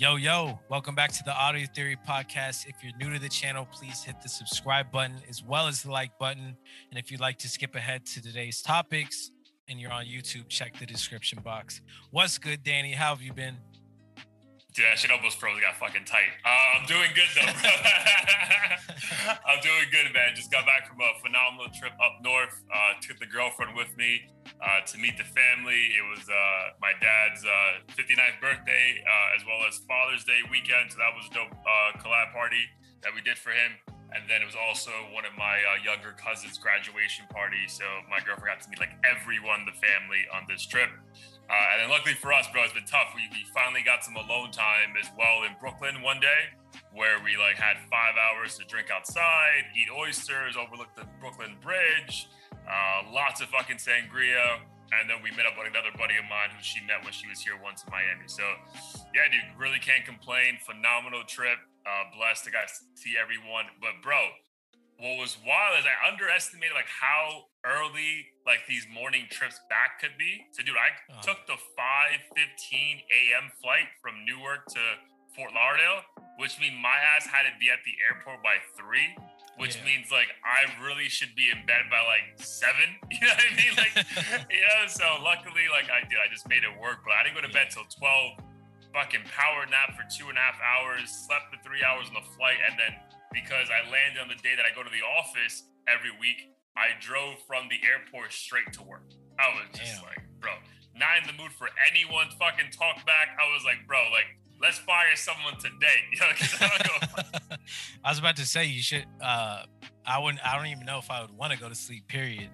Yo, welcome back to the Audio Theory Podcast. If you're new to the channel, please hit the subscribe button as well as the like button. And if you'd like to skip ahead to today's topics and you're on YouTube, check the description box. What's good, Danny? How have you been? Dude, that shit almost froze. Got fucking tight. I'm doing good, though, bro. I'm doing good, man. Just got back from a phenomenal trip up north. Took the girlfriend with me to meet the family. It was my dad's 59th birthday as well as Father's Day weekend. So that was a dope collab party that we did for him. And then it was also one of my younger cousin's graduation party. So my girlfriend got to meet like everyone in the family on this trip. And then luckily for us, bro, it's been tough. We finally got some alone time as well in Brooklyn one day, where we like had 5 hours to drink outside, eat oysters, overlook the Brooklyn Bridge, lots of fucking sangria. And then we met up with another buddy of mine who she met when she was here once in Miami. So yeah, dude, really can't complain. Phenomenal trip. Blessed to guys see everyone. But bro, what was wild is I underestimated like how early like these morning trips back could be. So dude, I took the 5:15 a.m. flight from Newark to Fort Lauderdale, which means my ass had to be at the airport by 3, which means like I really should be in bed by like 7. You know what I mean? Like, yeah. So luckily, like I did, I just made it work. But I didn't go to bed till 12. Fucking power nap for 2.5 hours, slept for 3 hours on the flight, and then because I landed on the day that I go to the office every week, I drove from the airport straight to work. I was just like, bro, not in the mood for anyone's fucking talk back. I was like, bro, like, let's fire someone today. You know, 'cause I don't know. I was about to say you should I don't even know if I would want to go to sleep, period.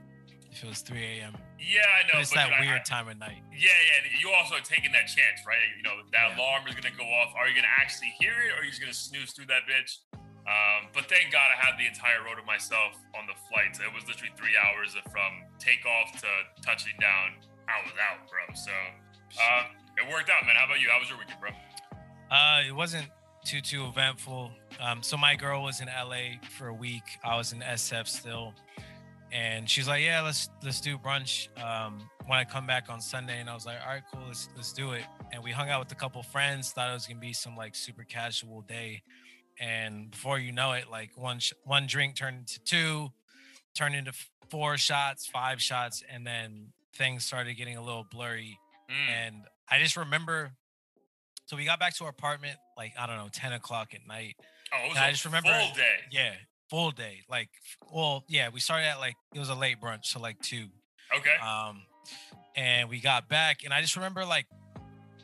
If it was 3 a.m. Yeah, I know. But it's but that weird time of night. Yeah. You also are taking that chance, right? You know, that alarm is going to go off. Are you going to actually hear it or are you just going to snooze through that bitch? But thank God I had the entire road to myself on the flight. So it was literally 3 hours from takeoff to touching down. I was out, bro. So it worked out, man. How about you? How was your weekend, bro? It wasn't too eventful. So my girl was in LA for a week. I was in SF still. And she's like, yeah, let's do brunch when I come back on Sunday. And I was like, all right, cool, let's do it. And we hung out with a couple friends, thought it was gonna be some like super casual day. And before you know it, like one drink turned into 2, turned into 4 shots, 5 shots. And then things started getting a little blurry. And I just remember, so we got back to our apartment, like, I don't know, 10 o'clock at night. Oh, it was full day. Yeah. Full day, like, well, yeah, we started at like, it was a late brunch, so like 2. Okay. And we got back, and I just remember like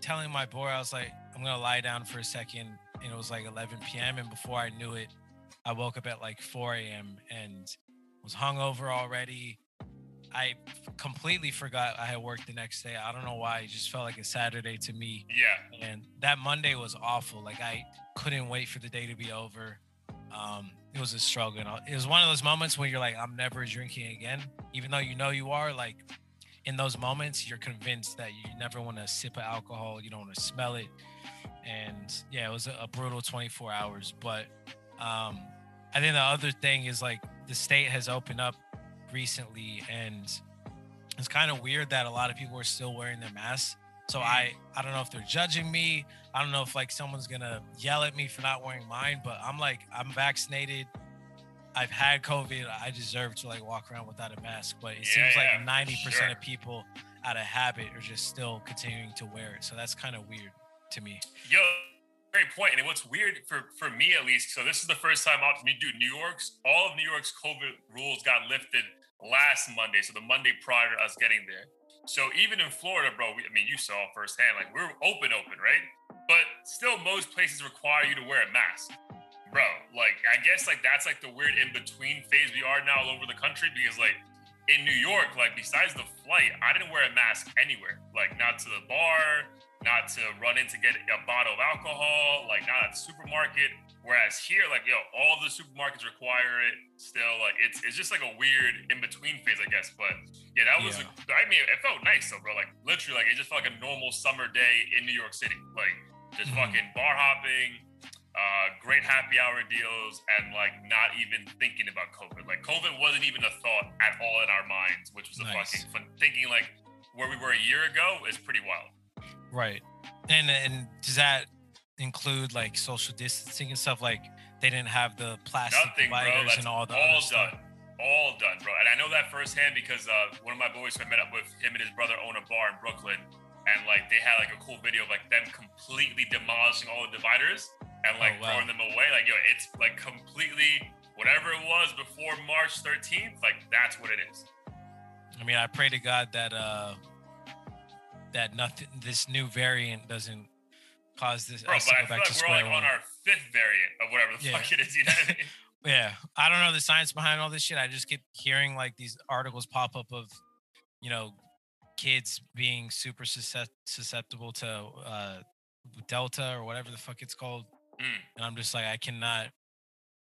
telling my boy, I was like, I'm gonna lie down for a second, and it was like 11 p.m. And before I knew it, I woke up at like 4 a.m. and was hungover already. I completely forgot I had work the next day. I don't know why. It just felt like a Saturday to me. Yeah. And that Monday was awful. Like, I couldn't wait for the day to be over. It was a struggle. It was one of those moments where you're like, I'm never drinking again, even though you know you are. Like, in those moments, you're convinced that you never want to sip of alcohol. You don't want to smell it. And yeah, it was a brutal 24 hours. But I think the other thing is like the state has opened up recently, and it's kind of weird that a lot of people are still wearing their masks. So I don't know if they're judging me. I don't know if like someone's going to yell at me for not wearing mine, but I'm like, I'm vaccinated. I've had COVID. I deserve to like walk around without a mask, but it seems like 90% of people out of habit are just still continuing to wear it. So that's kind of weird to me. Yo, great point. And what's weird for me at least, so this is the first time out to me, dude, all of New York's COVID rules got lifted last Monday. So the Monday prior to us getting there. So even in Florida, bro, you saw firsthand, like, we're open, right? But still, most places require you to wear a mask, bro. Like, I guess like that's like the weird in between phase we are now all over the country, because like in New York, like besides the flight, I didn't wear a mask anywhere. Like, not to the bar, not to run in to get a bottle of alcohol, like not at the supermarket. Whereas here, like, yo, all the supermarkets require it still. Like, it's just like a weird in-between phase, I guess. But yeah, that was, it felt nice though, bro. Like, literally, like, it just felt like a normal summer day in New York City. Like, just fucking bar hopping, great happy hour deals, and like not even thinking about COVID. Like, COVID wasn't even a thought at all in our minds, which was nice. A fucking fun thinking, like, where we were a year ago is pretty wild. Right. And does that, include like social distancing and stuff? Like they didn't have the plastic dividers and all the other stuff. All done, bro. And I know that firsthand because one of my boys who I met up with, him and his brother own a bar in Brooklyn. And like they had like a cool video of like them completely demolishing all the dividers and like throwing them away. Like, yo, it's like completely whatever it was before March 13th. Like that's what it is. I mean, I pray to God that that nothing, this new variant doesn't cause this. Bro, but I feel like we're like on our fifth variant of whatever the fuck it is. You know what I mean? Yeah, I don't know the science behind all this shit. I just keep hearing like these articles pop up of, you know, kids being super susceptible to Delta or whatever the fuck it's called. And I'm just like, I cannot.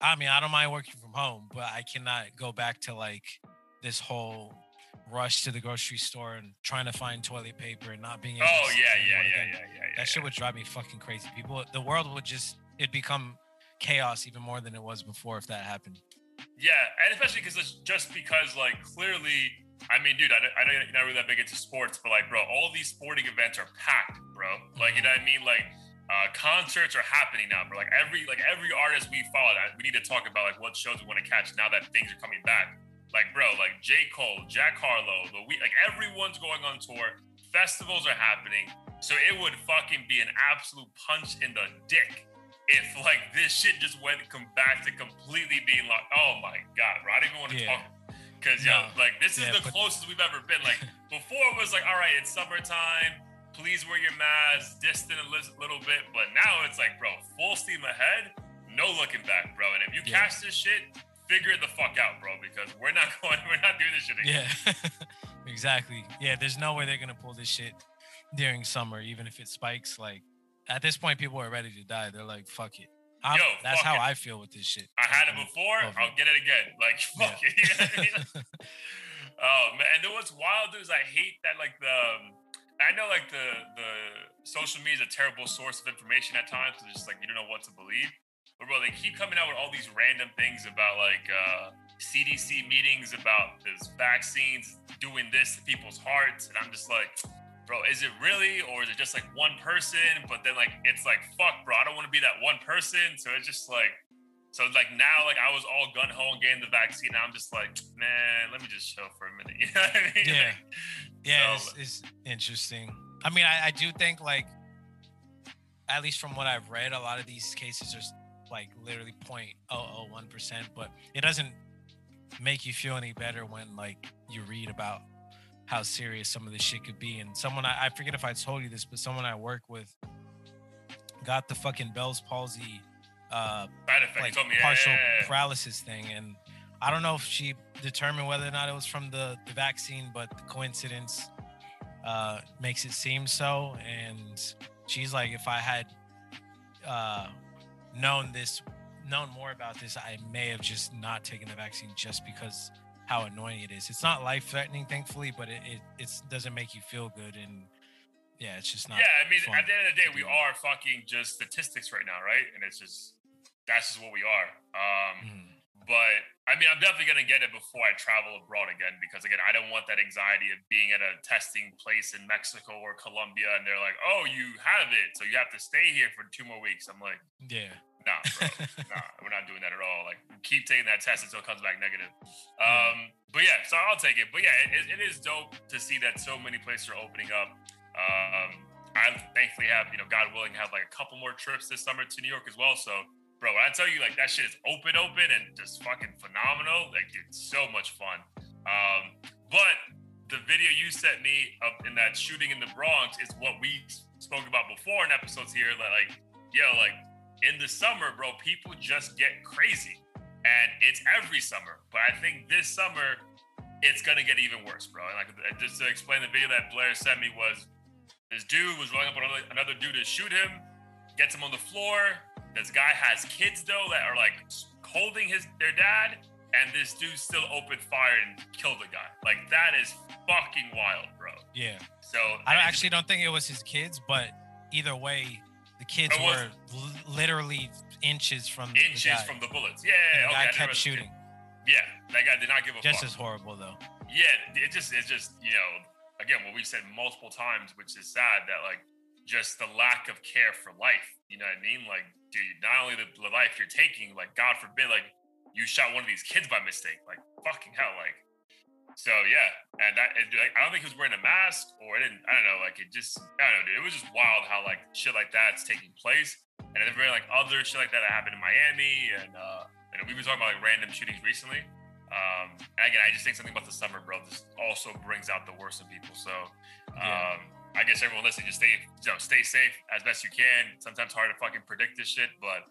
I mean, I don't mind working from home, but I cannot go back to like this whole rush to the grocery store and trying to find toilet paper and not being able to That shit would drive me fucking crazy. People, the world would just, it'd become chaos even more than it was before if that happened. Yeah, and especially because it's just because like clearly, I mean, dude, I know you're not really that big into sports, but like, bro, all these sporting events are packed, bro. Like, you know what I mean? Like, concerts are happening now, bro. Like every artist we follow, we need to talk about like what shows we want to catch now that things are coming back. Like, bro, like J. Cole, Jack Harlow, like everyone's going on tour. Festivals are happening, so it would fucking be an absolute punch in the dick if like this shit just went back to completely being like, oh my God, bro, I didn't even want to talk. Cause like this is the closest we've ever been. Like before it was like, all right, it's summertime, please wear your mask, distant a little bit. But now it's like, bro, full steam ahead, no looking back, bro. And if you catch this shit, figure it the fuck out, bro, because we're not doing this shit again. Yeah, exactly. Yeah, there's no way they're gonna pull this shit during summer, even if it spikes. Like at this point, people are ready to die. They're like, fuck it. That's how I feel with this shit. I had it before. I'll get it again. Like, fuck it. You know what I mean? Oh, man. And then what's wild is I hate that, like, I know, like, the social media is a terrible source of information at times. It's just, like, you don't know what to believe. But, bro, they keep coming out with all these random things about, like, CDC meetings about this vaccines doing this to people's hearts. And I'm just like, bro, is it really, or is it just like one person? But then like, it's like, fuck, bro, I don't want to be that one person. So it's just like, so like now, like I was all gun ho and getting the vaccine. Now I'm just like, man, let me just chill for a minute. You know what I mean? Yeah. Yeah. So, it's interesting. I mean, I do think like, at least from what I've read, a lot of these cases are like literally 0.001%, but it doesn't make you feel any better when like you read about how serious some of this shit could be. And someone, I forget if I told you this, but someone I work with got the fucking Bell's palsy, like partial paralysis thing. And I don't know if she determined whether or not it was from the vaccine, but the coincidence makes it seem so. And she's like, if I had known more about this, I may have just not taken the vaccine just because how annoying it is. It's not life-threatening, thankfully, but it doesn't make you feel good, and yeah, it's just not. Yeah, I mean, at the end of the day, we are fucking just statistics right now, right? And it's just that's just what we are. But I mean, I'm definitely gonna get it before I travel abroad again, because again, I don't want that anxiety of being at a testing place in Mexico or Colombia, and they're like, "Oh, you have it, so you have to stay here for 2 more weeks." I'm like, yeah. Nah, bro. Nah, we're not doing that at all. Like, keep taking that test until it comes back negative. But yeah, so I'll take it. But yeah, it is dope to see that so many places are opening up. I thankfully have, you know, God willing, have like a couple more trips this summer to New York as well. So, bro, when I tell you like that shit is open and just fucking phenomenal. Like, it's so much fun. But the video you sent me up in that shooting in the Bronx is what we spoke about before in episodes here. Like, yo, like, in the summer, bro, people just get crazy. And it's every summer. But I think this summer, it's going to get even worse, bro. And like, just to explain, the video that Blair sent me was, this dude was rolling up on another dude to shoot him, gets him on the floor. This guy has kids, though, that are like holding their dad. And this dude still opened fire and killed the guy. Like, that is fucking wild, bro. Yeah. So I actually don't think it was his kids, but either way, the kids were literally inches from the bullets. Yeah, and the guy kept shooting. Yeah, that guy did not give a fuck. Just as horrible, though. Yeah, it's just, you know, again, what we've said multiple times, which is sad that, like, just the lack of care for life. You know what I mean? Like, dude, not only the life you're taking, like, God forbid, like, you shot one of these kids by mistake. Like, fucking hell, like. So, yeah. And I don't think he was wearing a mask or I don't know. Like, it just, I don't know, dude. It was just wild how, like, shit like that's taking place. And then very, like, other shit like that happened in Miami. And we've been talking about, like, random shootings recently. And again, I just think something about the summer, bro, just also brings out the worst in people. So, I guess everyone listening, just stay safe as best you can. Sometimes hard to fucking predict this shit, but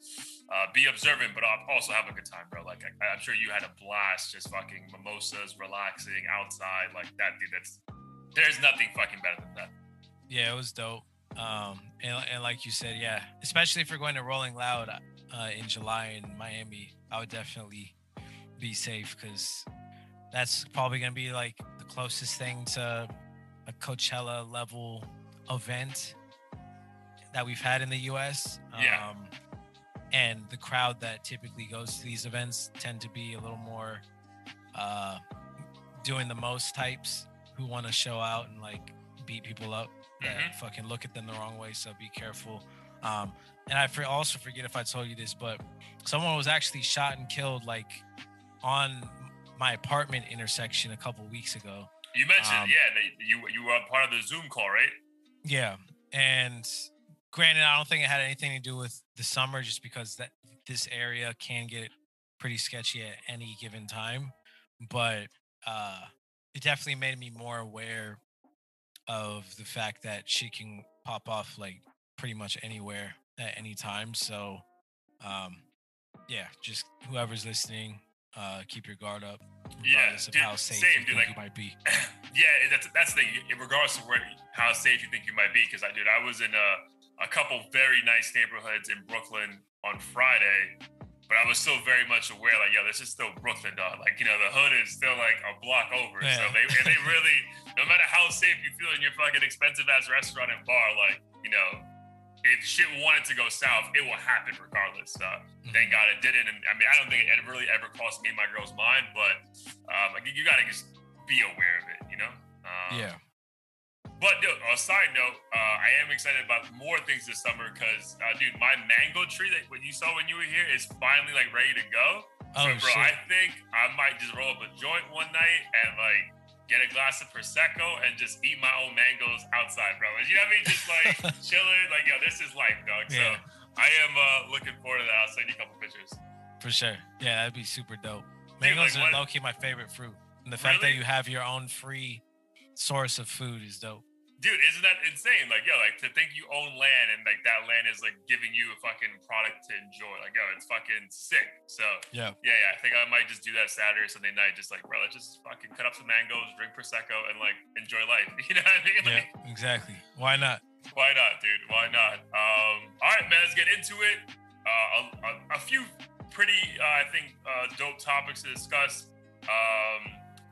be observant, but also have a good time, bro. Like, I'm sure you had a blast just fucking mimosas, relaxing outside like that, dude. There's nothing fucking better than that. Yeah, it was dope. And like you said, yeah, especially if you're going to Rolling Loud in July in Miami, I would definitely be safe because that's probably going to be like the closest thing to a Coachella level event that we've had in the US. And the crowd that typically goes to these events tend to be a little more doing the most types who want to show out and like beat people up that fucking look at them the wrong way. So be careful. And I also forget if I told you this, but someone was actually shot and killed like on my apartment intersection a couple weeks ago. You mentioned, you were part of the Zoom call, right? Yeah. And granted, I don't think it had anything to do with the summer just because this area can get pretty sketchy at any given time. But it definitely made me more aware of the fact that shit can pop off like pretty much anywhere at any time. So, just whoever's listening, keep your guard up. Regardless of how safe you might be. Yeah, that's the thing. Regardless of how safe you think you might be, because I was in a couple very nice neighborhoods in Brooklyn on Friday, but I was still very much aware, like, yo, this is still Brooklyn, dog. Like, the hood is still like a block over. Yeah. So they really, no matter how safe you feel in your fucking expensive ass restaurant and bar, like, if shit wanted to go south, it will happen regardless. Thank God it didn't. And I mean, I don't think it really ever crossed me and my girl's mind, but like, you got to just be aware of it, But dude, a side note, I am excited about more things this summer because, dude, my mango tree that what you saw when you were here is finally like ready to go. Oh, so, bro, shit. I think I might just roll up a joint one night and like get a glass of Prosecco and just eat my own mangoes outside, bro. You know what I mean? Just like chilling, like, yo, this is life, dog. Yeah. So I am looking forward to that. I'll send you a couple pictures. For sure. Yeah, that'd be super dope. Mangoes are low-key my favorite fruit. And the fact that you have your own free source of food is dope. Dude, isn't that insane? Like, yo, like to think you own land and like that land is like giving you a fucking product to enjoy. Like, yo, it's fucking sick. So yeah. I think I might just do that Saturday or Sunday night. Just like, bro, let's just fucking cut up some mangoes, drink Prosecco, and like enjoy life. You know what I mean? Like, yeah, exactly. Why not? Why not, dude? Why not? All right, man. Let's get into it. A few pretty, dope topics to discuss.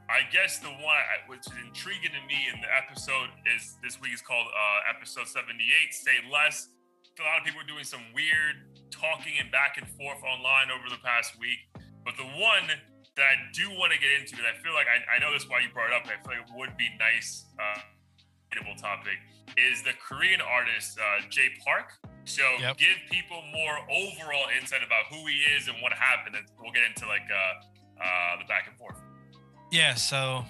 I guess the one which is intriguing to me in the episode is this week is called episode 78, Say Less. A lot of people are doing some weird talking and back and forth online over the past week. But the one that I do want to get into, and I feel like I know that's why you brought it up, I feel like it would be nice, relatable topic, is the Korean artist Jay Park. So give people more overall insight about who he is and what happened. And we'll get into like the back and forth. Yeah, so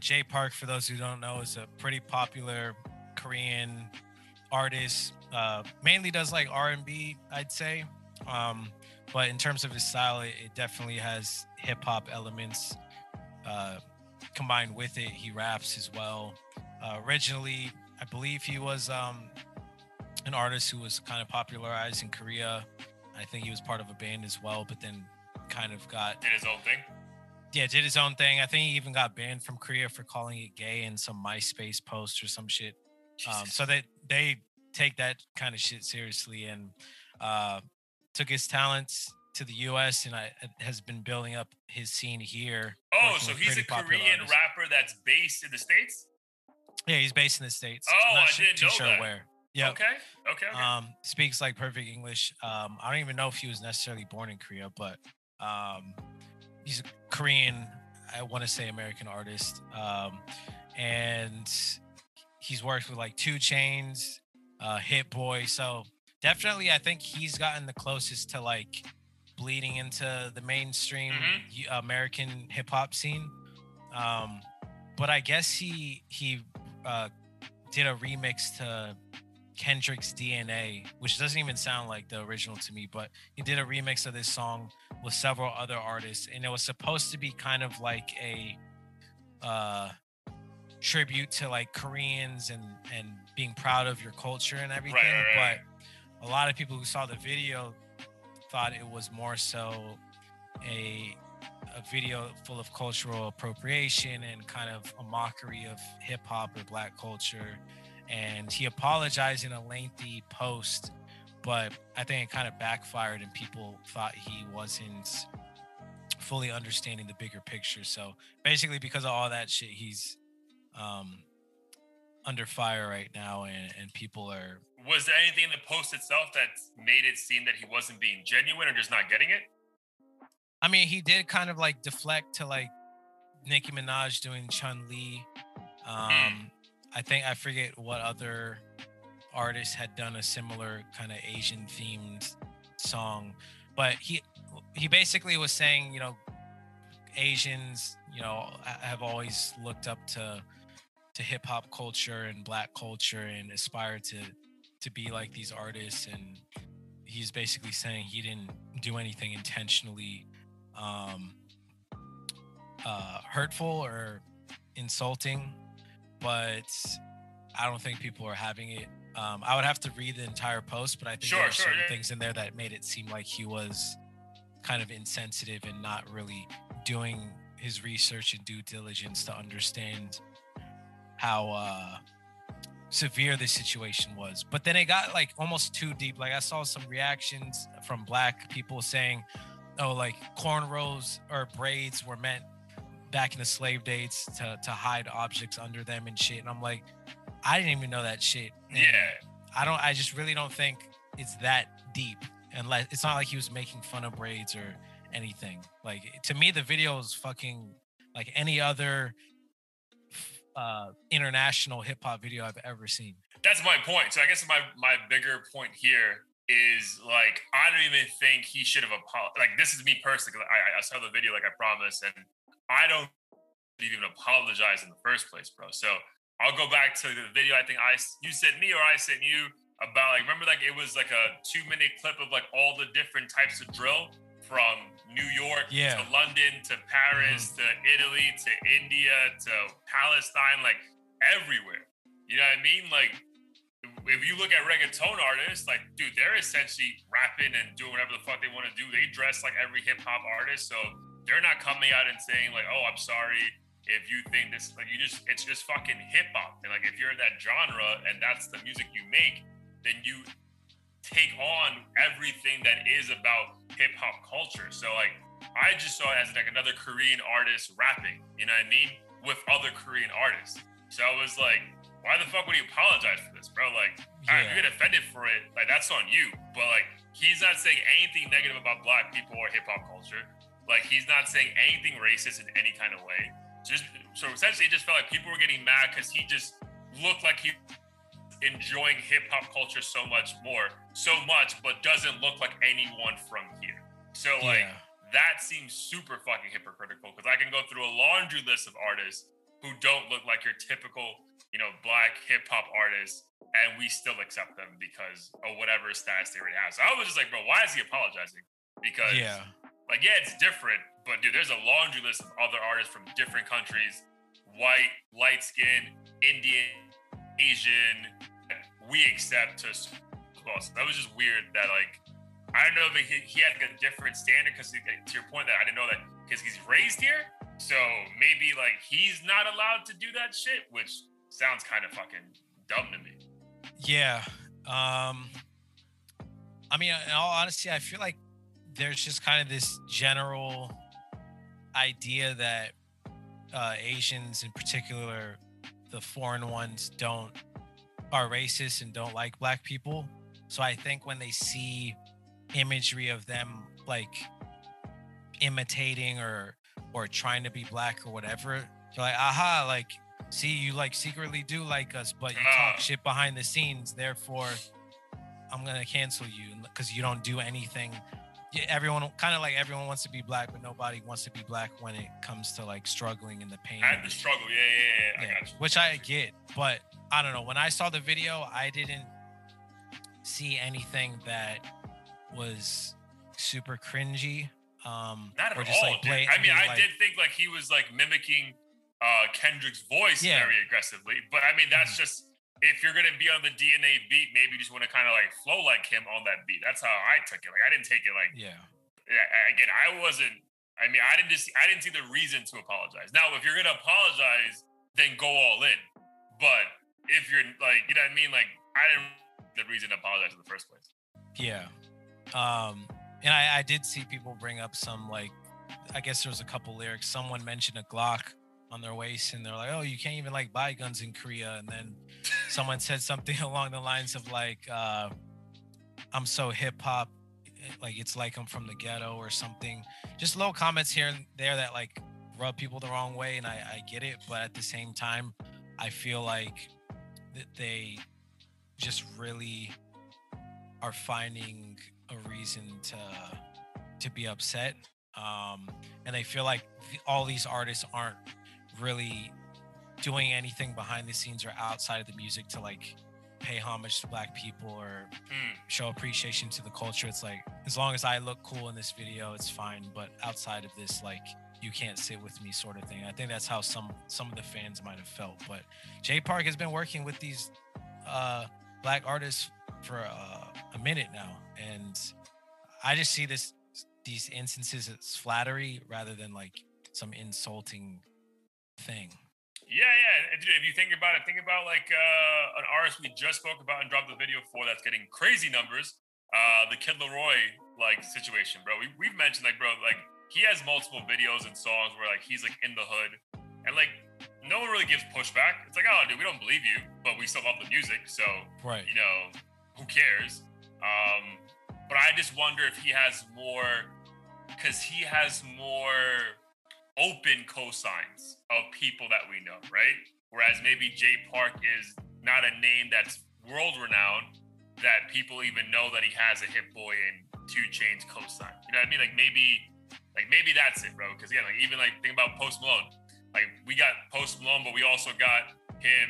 Jay Park, for those who don't know, is a pretty popular Korean artist. Mainly does like R&B, I'd say. But in terms of his style, it definitely has hip-hop elements combined with it. He raps as well. Originally, I believe he was an artist who was kind of popularized in Korea. I think he was part of a band as well, but then kind of did his own thing. Yeah, did his own thing. I think he even got banned from Korea for calling it gay in some MySpace post or some shit. So they take that kind of shit seriously and took his talents to the U.S. and has been building up his scene here. Oh, so he's a Korean rapper that's based in the States? Yeah, he's based in the States. Oh, I didn't know that. Where. Yep. Okay. Speaks like perfect English. I don't even know if he was necessarily born in Korea, but... he's a Korean, I want to say American artist. And he's worked with like Two Chainz, Hit Boy. So definitely, I think he's gotten the closest to like bleeding into the mainstream American hip hop scene. But I guess he did a remix to Kendrick's DNA, which doesn't even sound like the original to me, but he did a remix of this song with several other artists, and it was supposed to be kind of like a tribute to like Koreans and being proud of your culture and everything. Right. But a lot of people who saw the video thought it was more so a video full of cultural appropriation and kind of a mockery of hip hop or black culture. And he apologized in a lengthy post, but I think it kind of backfired and people thought he wasn't fully understanding the bigger picture. So basically because of all that shit, he's under fire right now, and people are... Was there anything in the post itself that made it seem that he wasn't being genuine or just not getting it? I mean, he did kind of like deflect to like Nicki Minaj doing Chun-Li. I think, I forget what other artist had done a similar kind of Asian themed song, but he basically was saying, you know, Asians, you know, have always looked up to hip hop culture and black culture and aspired to be like these artists. And he's basically saying he didn't do anything intentionally hurtful or insulting. But I don't think people are having it. I would have to read the entire post, but I think there are certain things in there that made it seem like he was kind of insensitive and not really doing his research and due diligence to understand how severe the situation was. But then it got like almost too deep. Like I saw some reactions from black people saying, oh, like cornrows or braids were meant back in the slave days to hide objects under them and shit. And I'm like, I didn't even know that shit. And I just really don't think it's that deep. Unless it's not like he was making fun of braids or anything. Like, to me, the video is fucking like any other international hip hop video I've ever seen. That's my point. So I guess my bigger point here is like, I don't even think he should have apologized. Like, this is me personally. I saw the video, like I promised, and I don't even apologize in the first place, bro. So I'll go back to the video. I think you sent me or I sent you about, like, remember, like, it was like a 2-minute clip of like all the different types of drill from New York to London to Paris to Italy to India to Palestine, like everywhere. You know what I mean? Like, if you look at reggaeton artists, like, dude, they're essentially rapping and doing whatever the fuck they want to do. They dress like every hip hop artist. So they're not coming out and saying like, "Oh, I'm sorry if you think this." Like, it's just fucking hip hop. And like, if you're in that genre and that's the music you make, then you take on everything that is about hip hop culture. So like, I just saw it as like another Korean artist rapping. You know what I mean? With other Korean artists. So I was like, why the fuck would he apologize for this, bro? Like, all right, you get offended for it, like that's on you. But like, he's not saying anything negative about black people or hip hop culture. Like, he's not saying anything racist in any kind of way. So essentially, it just felt like people were getting mad because he just looked like he enjoying hip hop culture so much, but doesn't look like anyone from here. So like, that seems super fucking hypocritical, because I can go through a laundry list of artists who don't look like your typical, you know, black hip hop artists, and we still accept them because of whatever status they already have. So I was just like, bro, why is he apologizing? Because like, yeah, it's different, but dude, there's a laundry list of other artists from different countries: white, light skin, Indian, Asian. We accept to. Well, so that was just weird. That like, I don't know if he had like a different standard, because to your point that I didn't know that, because he's raised here, so maybe like he's not allowed to do that shit, which sounds kind of fucking dumb to me. Yeah. I mean, in all honesty, I feel like there's just kind of this general idea that Asians in particular, the foreign ones, are racist and don't like black people. So I think when they see imagery of them like imitating or trying to be black or whatever, they're like, aha, like see, you like secretly do like us, but you talk shit behind the scenes. Therefore, I'm going to cancel you because you don't do anything. Everyone kind of like everyone wants to be black, but nobody wants to be black when it comes to like struggling in the pain. I had to struggle. Yeah. I got you. Which I get, but I don't know. When I saw the video, I didn't see anything that was super cringy. Not at or just all. Like blatant, I mean, I did think like he was like mimicking Kendrick's voice very aggressively, but I mean, that's just if you're gonna be on the DNA beat, maybe you just want to kind of like flow like him on that beat. That's how I took it. Like I didn't take it like Again, I didn't see the reason to apologize. Now, if you're gonna apologize, then go all in. But if you're like, you know what I mean, like I didn't the reason to apologize in the first place. Yeah. And I did see people bring up some, like, I guess there was a couple lyrics. Someone mentioned a Glock on their waist, and they're like, oh, you can't even, like, buy guns in Korea. And then someone said something along the lines of, like, I'm so hip-hop, like, it's like I'm from the ghetto or something. Just little comments here and there that, like, rub people the wrong way, and I get it. But at the same time, I feel like that they just really are finding a reason to be upset, and they feel like all these artists aren't really doing anything behind the scenes or outside of the music to like pay homage to black people or show appreciation to the culture. It's like, as long as I look cool in this video, it's fine, but outside of this, like, you can't sit with me sort of thing. I think that's how some of the fans might have felt. But Jay Park has been working with these black artists for a minute now, and I just see these instances as flattery rather than like some insulting thing. If you think about like an artist we just spoke about and dropped the video for that's getting crazy numbers, the Kid Leroy like situation, bro. We've mentioned like, bro, like he has multiple videos and songs where like he's like in the hood, and like no one really gives pushback. It's like, oh dude, we don't believe you, but we still love the music, so right, you know, who cares? But I just wonder if he has more, because he has more open cosigns of people that we know, right? Whereas maybe Jay Park is not a name that's world renowned that people even know that he has a Hit Boy and Two Chainz cosign. You know what I mean? Like maybe that's it, bro. Because again, like even like think about Post Malone. Like we got Post Malone, but we also got him.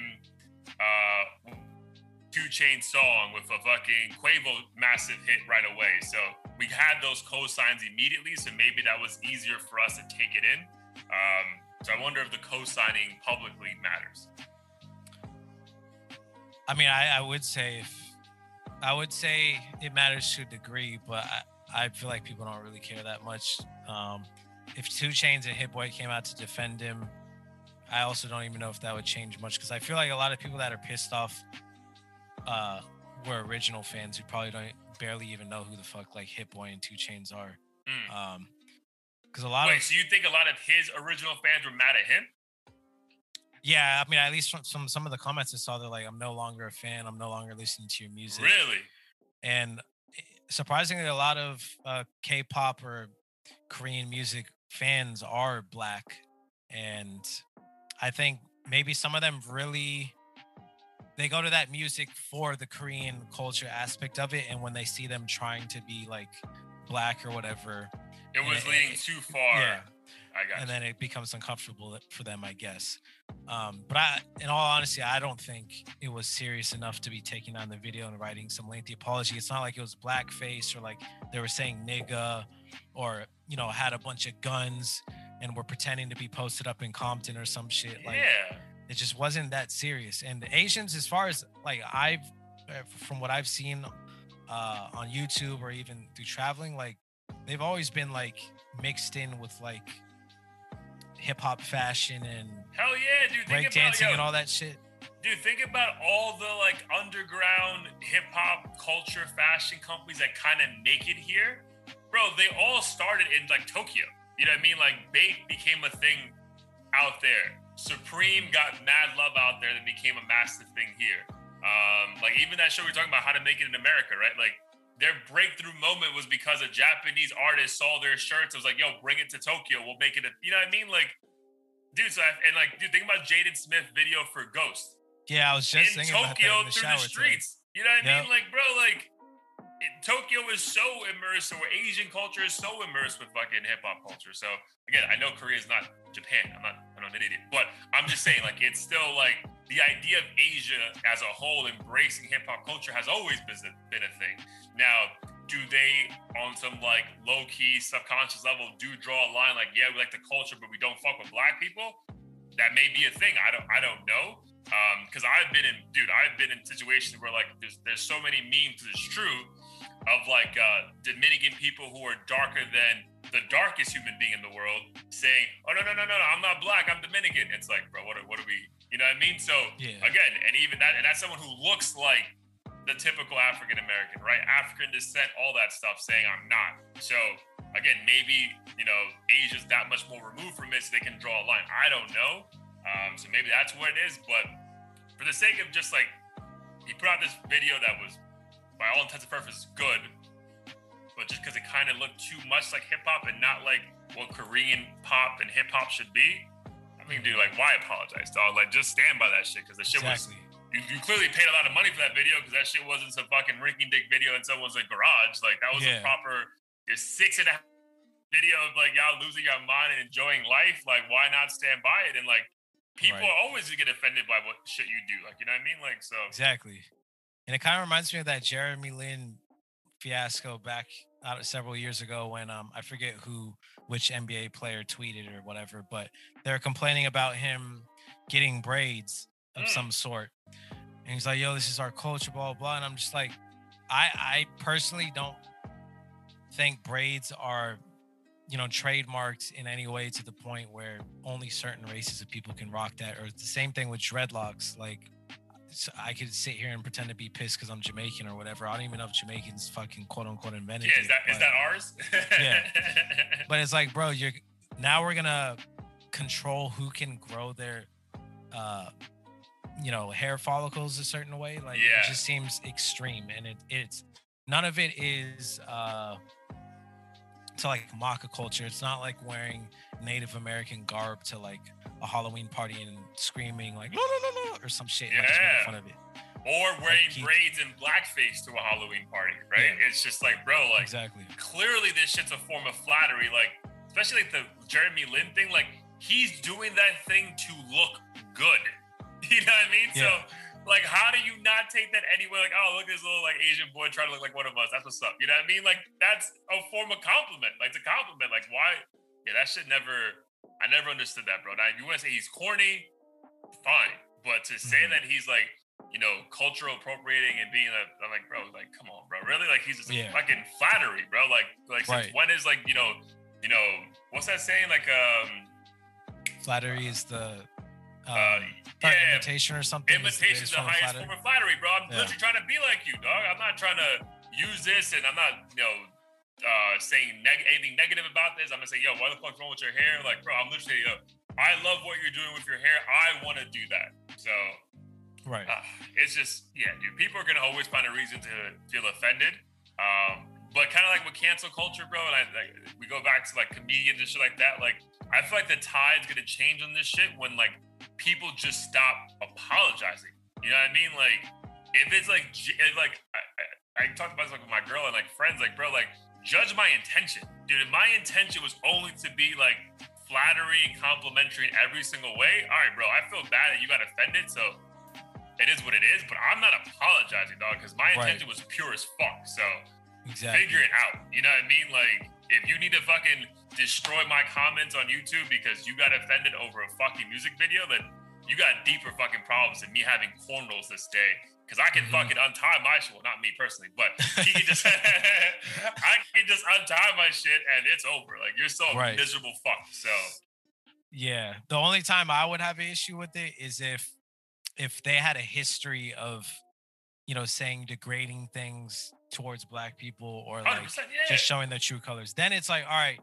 Two Chainz song with a fucking Quavo massive hit right away. So we had those cosigns immediately. So maybe that was easier for us to take it in. So I wonder if the co-signing publicly matters. I mean, I would say it matters to a degree, but I feel like people don't really care that much. If Two Chainz and Hit Boy came out to defend him, I also don't even know if that would change much, because I feel like a lot of people that are pissed off were original fans who probably barely even know who the fuck like Hit Boy and Two Chainz are. Because so you think a lot of his original fans were mad at him? Yeah, I mean, at least from some of the comments I saw, they're like, I'm no longer a fan, I'm no longer listening to your music. Really? And surprisingly, a lot of K-pop or Korean music fans are black, and I think maybe some of them really, they go to that music for the Korean culture aspect of it, and when they see them trying to be like black or whatever, it was leading too far. Yeah, I got. And then it becomes uncomfortable for them, I guess. But in all honesty, I don't think it was serious enough to be taking on the video and writing some lengthy apology. It's not like it was blackface or like they were saying nigga or, you know, had a bunch of guns and were pretending to be posted up in Compton or some shit. Like, yeah. It just wasn't that serious. And the Asians, as far as like from what I've seen on YouTube or even through traveling, like they've always been like mixed in with like hip hop fashion and hell yeah, dude, breakdancing and all that shit. Dude, think about all the like underground hip hop culture fashion companies that kind of make it here. Bro, they all started in like Tokyo. You know what I mean? Like Bake became a thing out there. Supreme got mad love out there that became a massive thing here. Like even that show we're talking about, How to Make It in America, right? Like their breakthrough moment was because a Japanese artist saw their shirts. It was like, yo, bring it to Tokyo. We'll make it a, you know what I mean? Like Dude, so think about Jaden Smith's video for Ghost. Yeah, I was just thinking Tokyo about that in the through the streets. Today. You know what I mean? Like, bro, like, Tokyo is so immersed, or Asian culture is so immersed with fucking hip hop culture. So again, I know Korea is not Japan. I'm not an idiot, but I'm just saying, like, it's still like the idea of Asia as a whole embracing hip hop culture has always been a thing. Now, do they, on some like low key subconscious level, do draw a line? Like, yeah, we like the culture, but we don't fuck with black people. That may be a thing. I don't know. Because I've been in situations where like there's so many memes. It's true. Of like Dominican people who are darker than the darkest human being in the world saying, oh, no, I'm not black, I'm Dominican. It's like, bro, what are we, you know what I mean? So yeah. Again, and even that, and that's someone who looks like the typical African-American, right? African descent, all that stuff, saying I'm not. So again, maybe, you know, Asia's that much more removed from it so they can draw a line. I don't know. So maybe that's what it is. But for the sake of just like, he put out this video that was, by all intents and purposes, good, but just because it kind of looked too much like hip hop and not like what Korean pop and hip hop should be. I mean, dude, like, why apologize, dog? Like, just stand by that shit, because the shit was, you clearly paid a lot of money for that video, because that shit wasn't some fucking rinky dink video in someone's like garage. Like, that was a proper 6.5 video of like y'all losing your mind and enjoying life. Like, why not stand by it? And like, people are always get offended by what shit you do. Like, you know what I mean? Like, so exactly. And it kind of reminds me of that Jeremy Lin fiasco back several years ago when I forget which NBA player tweeted or whatever, but they're complaining about him getting braids of some sort. And he's like, yo, this is our culture, blah, blah. And I'm just like, I personally don't think braids are, you know, trademarked in any way to the point where only certain races of people can rock that. Or it's the same thing with dreadlocks. Like, so I could sit here and pretend to be pissed because I'm Jamaican or whatever. I don't even know if Jamaicans fucking quote unquote invented it. Yeah, is that ours? Yeah. But it's like, bro, we're gonna control who can grow their, you know, hair follicles a certain way. Like, it just seems extreme, and it's none of it is to like mock a culture. It's not like wearing Native American garb to like a Halloween party and screaming like la, la, la, la, or some shit like, just making fun of it, or wearing like braids and blackface to a Halloween party, right? Yeah. It's just like, bro, like, exactly, clearly this shit's a form of flattery, like, especially like the Jeremy Lin thing, like, he's doing that thing to look good, you know what I mean? Yeah. So like, how do you not take that anywhere? Like, oh, look at this little, like, Asian boy trying to look like one of us. That's what's up. You know what I mean? Like, that's a form of compliment. Like, it's a compliment. Like, why? Yeah, that shit I never understood that, bro. Now, if you want to say he's corny, fine. But to say that he's, like, you know, cultural appropriating and being, I'm like, bro, like, come on, bro. Really? Like, he's just a fucking flattery, bro. Like since when is, like, you know, what's that saying? Like, flattery is the... imitation or something. Imitation is the highest form of flattery, bro. I'm literally trying to be like you, dog. I'm not trying to use this, and I'm not, you know, saying anything negative about this. I'm gonna say, yo, what the fuck's wrong with your hair? Like, bro, I'm literally, yo, I love what you're doing with your hair. I want to do that. So, right. It's just, yeah, dude. People are gonna always find a reason to feel offended. But kind of like with cancel culture, bro, and we go back to like comedians and shit like that. Like, I feel like the tide's gonna change on this shit when like people just stop apologizing. You know what I mean? Like, if it's like, I talked about this like with my girl and like friends, like, bro, like, judge my intention, dude. If my intention was only to be like flattery and complimentary in every single way, all right, bro, I feel bad that you got offended, so it is what it is. But I'm not apologizing, dog, because my intention was pure as fuck. So. Exactly. Figure it out. You know what I mean? Like, if you need to fucking destroy my comments on YouTube because you got offended over a fucking music video, then you got deeper fucking problems than me having cornrows this day. Because I can fucking untie my shit. Well, not me personally, but he can just I can just untie my shit and it's over. Like, you're so miserable fuck. So yeah. The only time I would have an issue with it is if they had a history of, you know, saying degrading things towards black people, or like just showing their true colors. Then it's like, all right,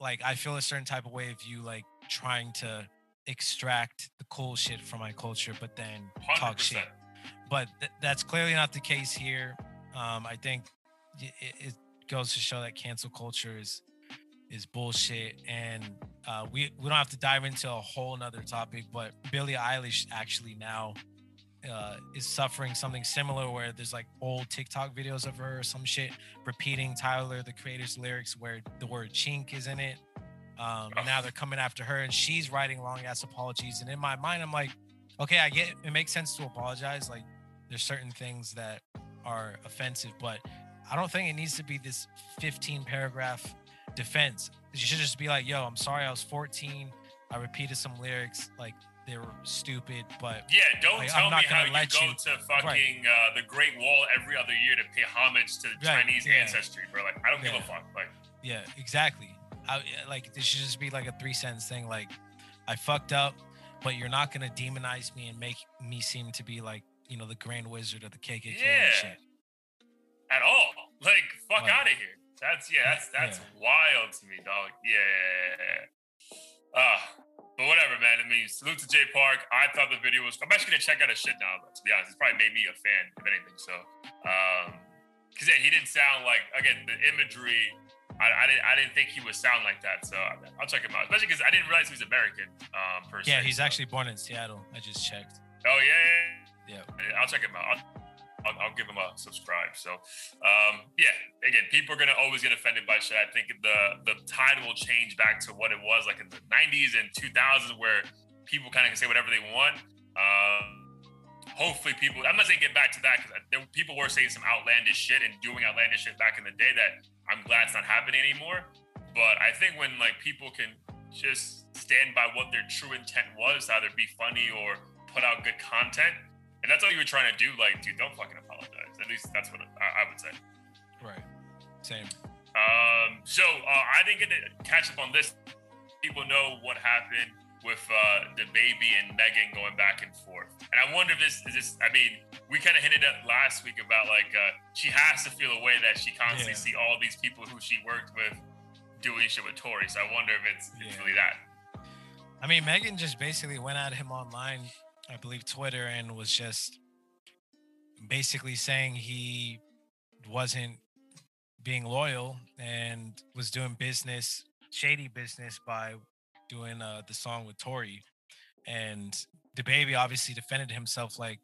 like, I feel a certain type of way of you like trying to extract the cool shit from my culture, but then 100%. Talk shit. But that's clearly not the case here. I think it goes to show that cancel culture is is bullshit. And we don't have to dive into a whole nother topic, but Billie Eilish actually now is suffering something similar where there's like old TikTok videos of her or some shit repeating Tyler, the Creator's lyrics where the word chink is in it. And now they're coming after her and she's writing long ass apologies. And in my mind, I'm like, okay, I get it. It makes sense to apologize. Like there's certain things that are offensive, but I don't think it needs to be this 15 paragraph defense. You should just be like, yo, I'm sorry. I was 14. I repeated some lyrics. Like they were stupid, but yeah, don't like, tell me how you go to fucking the Great Wall every other year to pay homage to Chinese ancestry, bro. Like, I don't give a fuck. Like, yeah, exactly. Like this should just be like a 3-sentence thing. Like I fucked up, but you're not going to demonize me and make me seem to be like, you know, the Grand Wizard of the KKK and shit. At all. Like, fuck out of here. That's wild to me, dog. Yeah. But whatever, man. I mean, salute to Jay Park. I thought the video was... I'm actually going to check out his shit now, but to be honest, it's probably made me a fan, if anything. So, because he didn't sound like... Again, the imagery... I didn't think he would sound like that, so I'll check him out. Especially because I didn't realize he was American, per se. Yeah, he's actually born in Seattle. I just checked. Oh, yeah. I'll check him out. I'll give him a subscribe. So, again, people are going to always get offended by shit. I think the tide will change back to what it was like in the 90s and 2000s where people kind of can say whatever they want. Hopefully people... I'm not saying get back to that because people were saying some outlandish shit and doing outlandish shit back in the day that... I'm glad it's not happening anymore, but I think when like people can just stand by what their true intent was, either be funny or put out good content, and that's all you were trying to do, like, dude, don't fucking apologize. At least that's what I would say. Right. Same. I didn't get to catch up on this. People know what happened with DaBaby and Megan going back and forth. And I wonder if we kind of hinted at last week about like, she has to feel a way that she constantly see all these people who she worked with doing shit with Tory. So I wonder if it's really that. I mean, Megan just basically went at him online, I believe Twitter, and was just basically saying he wasn't being loyal and was doing business, shady business by doing the song with Tory, and DaBaby obviously defended himself like,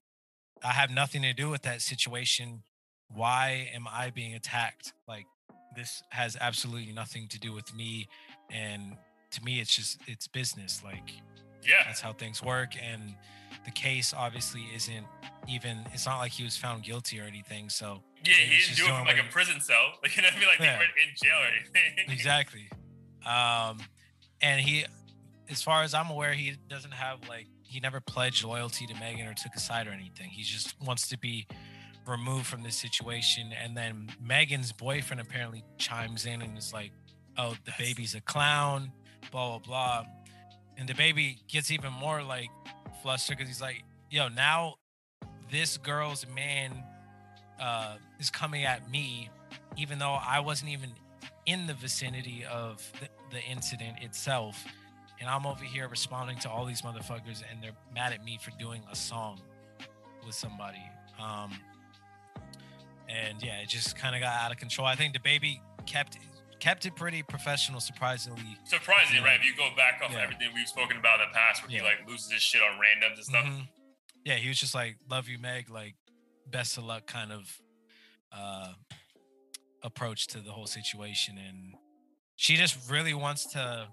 I have nothing to do with that situation. Why am I being attacked? Like, this has absolutely nothing to do with me, and to me it's business. Like, yeah, that's how things work. And the case obviously it's not like he was found guilty or anything, so yeah, he didn't do it from like a prison cell, like, you know what I mean? Like, they weren't in jail or anything. Exactly. And he, as far as I'm aware, he doesn't have like, he never pledged loyalty to Megan or took a side or anything. He just wants to be removed from this situation. And then Megan's boyfriend apparently chimes in and is like, oh, DaBaby's a clown, blah, blah, blah. And DaBaby gets even more like flustered because he's like, yo, now this girl's man is coming at me, even though I wasn't even in the vicinity of the incident itself, and I'm over here responding to all these motherfuckers and they're mad at me for doing a song with somebody. It just kind of got out of control. I think DaBaby kept it pretty professional, surprisingly, right? If you go back off everything we've spoken about in the past where he like loses his shit on randoms and stuff. Mm-hmm. Yeah, he was just like, love you, Meg, like best of luck kind of approach to the whole situation. And she just really wants to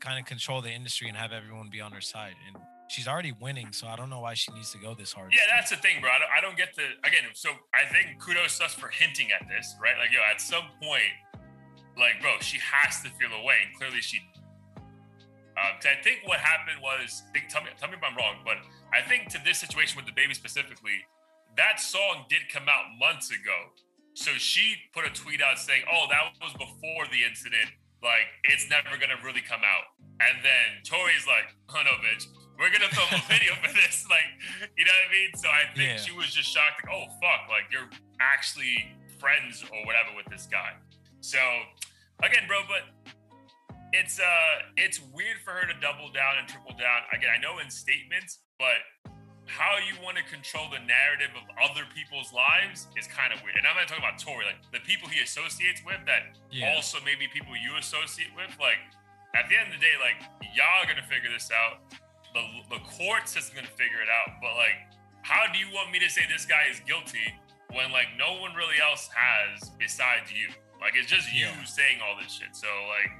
kind of control the industry and have everyone be on her side, and she's already winning, so I don't know why she needs to go this hard. Yeah, that's the thing, bro. I don't get the, again, so I think kudos to us for hinting at this, right? Like, yo, at some point, like, bro, she has to feel away, and clearly she, I think what happened was, tell me if I'm wrong, but I think to this situation with DaBaby specifically, that song did come out months ago. So she put a tweet out saying, oh, that was before the incident. Like, it's never going to really come out. And then Tori's like, oh, no, bitch, we're going to film a video for this. Like, you know what I mean? So I think she was just shocked. Like, oh, fuck, like, you're actually friends or whatever with this guy. So, again, bro, but it's weird for her to double down and triple down. Again, I know in statements, but how you want to control the narrative of other people's lives is kind of weird. And I'm not talking about Tory, like the people he associates with that also maybe people you associate with. Like at the end of the day, like y'all are going to figure this out. The court system going to figure it out. But like, how do you want me to say this guy is guilty when like no one really else has besides you? Like it's just you saying all this shit. So like,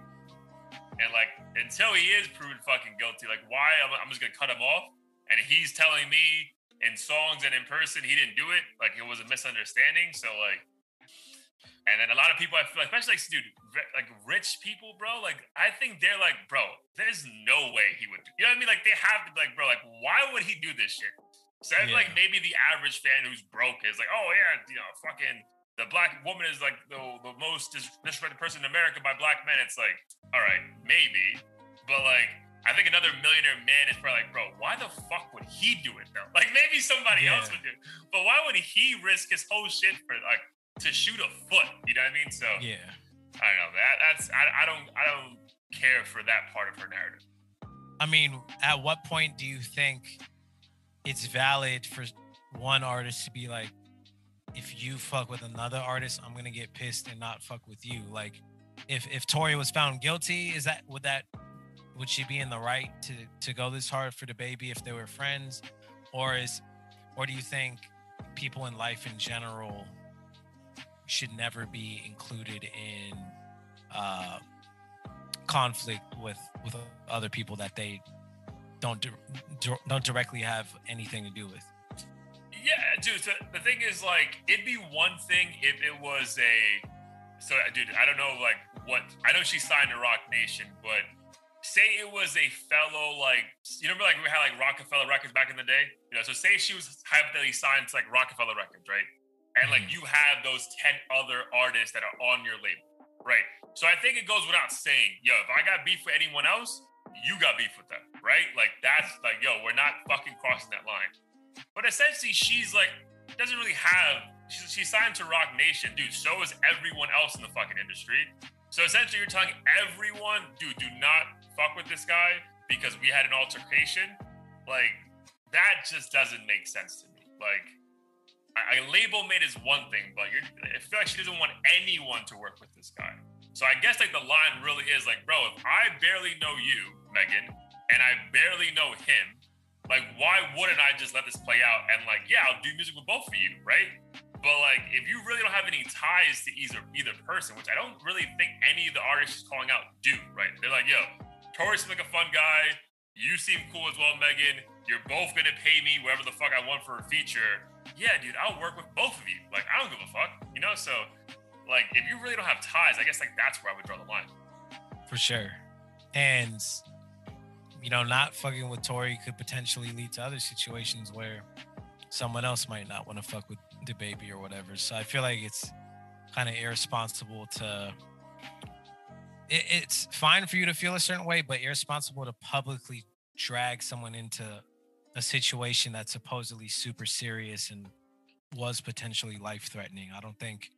and like until he is proven fucking guilty, like why I'm just going to cut him off? And he's telling me in songs and in person he didn't do it. Like it was a misunderstanding. So like, and then a lot of people, I feel like, especially like, dude, like rich people, bro. Like I think they're like, bro, there's no way he would do. You know what I mean? Like they have to be like, bro, like why would he do this shit? So I feel like maybe the average fan who's broke is like, oh yeah, you know, fucking the black woman is like the most disrespected person in America by black men. It's like, all right, maybe, but like. I think another millionaire man is probably like, bro, why the fuck would he do it though? Like maybe somebody else would do it, but why would he risk his whole shit for like to shoot a foot? You know what I mean? So yeah, I don't know. I don't care for that part of her narrative. I mean, at what point do you think it's valid for one artist to be like, if you fuck with another artist, I'm gonna get pissed and not fuck with you? Like, if Tory was found guilty, is that would she be in the right to go this hard for DaBaby if they were friends? Or do you think people in life in general should never be included in conflict with other people that they don't directly have anything to do with? Yeah, dude, so the thing is like, it'd be one thing if it was so dude, I don't know like what, I know she signed to Rock Nation, but say it was a fellow, like, you remember, like, we had, like, Rockefeller Records back in the day? You know, so say she was hypothetically signed to, like, Rockefeller Records, right? And, like, you have those 10 other artists that are on your label, right? So I think it goes without saying, yo, if I got beef with anyone else, you got beef with them, right? Like, that's, like, yo, we're not fucking crossing that line. But essentially, she's, like, doesn't really have... She's signed to Rock Nation, dude. So is everyone else in the fucking industry. So essentially, you're telling everyone, dude, do not... fuck with this guy because we had an altercation. Like that just doesn't make sense to me. Like a label mate is one thing, but I feel like she doesn't want anyone to work with this guy. So I guess like the line really is like, bro, if I barely know you, Megan, and I barely know him, like why wouldn't I just let this play out? And like, yeah, I'll do music with both of you, right? But like, if you really don't have any ties to either person, which I don't really think any of the artists she's calling out do, right? They're like, yo, Tori seems like a fun guy. You seem cool as well, Megan. You're both going to pay me whatever the fuck I want for a feature. Yeah, dude, I'll work with both of you. Like, I don't give a fuck, you know? So, like, if you really don't have ties, I guess, like, that's where I would draw the line. For sure. And, you know, not fucking with Tori could potentially lead to other situations where someone else might not want to fuck with DaBaby or whatever. So I feel like it's kind of irresponsible to... It's fine for you to feel a certain way, but irresponsible to publicly drag someone into a situation that's supposedly super serious and was potentially life-threatening. I don't think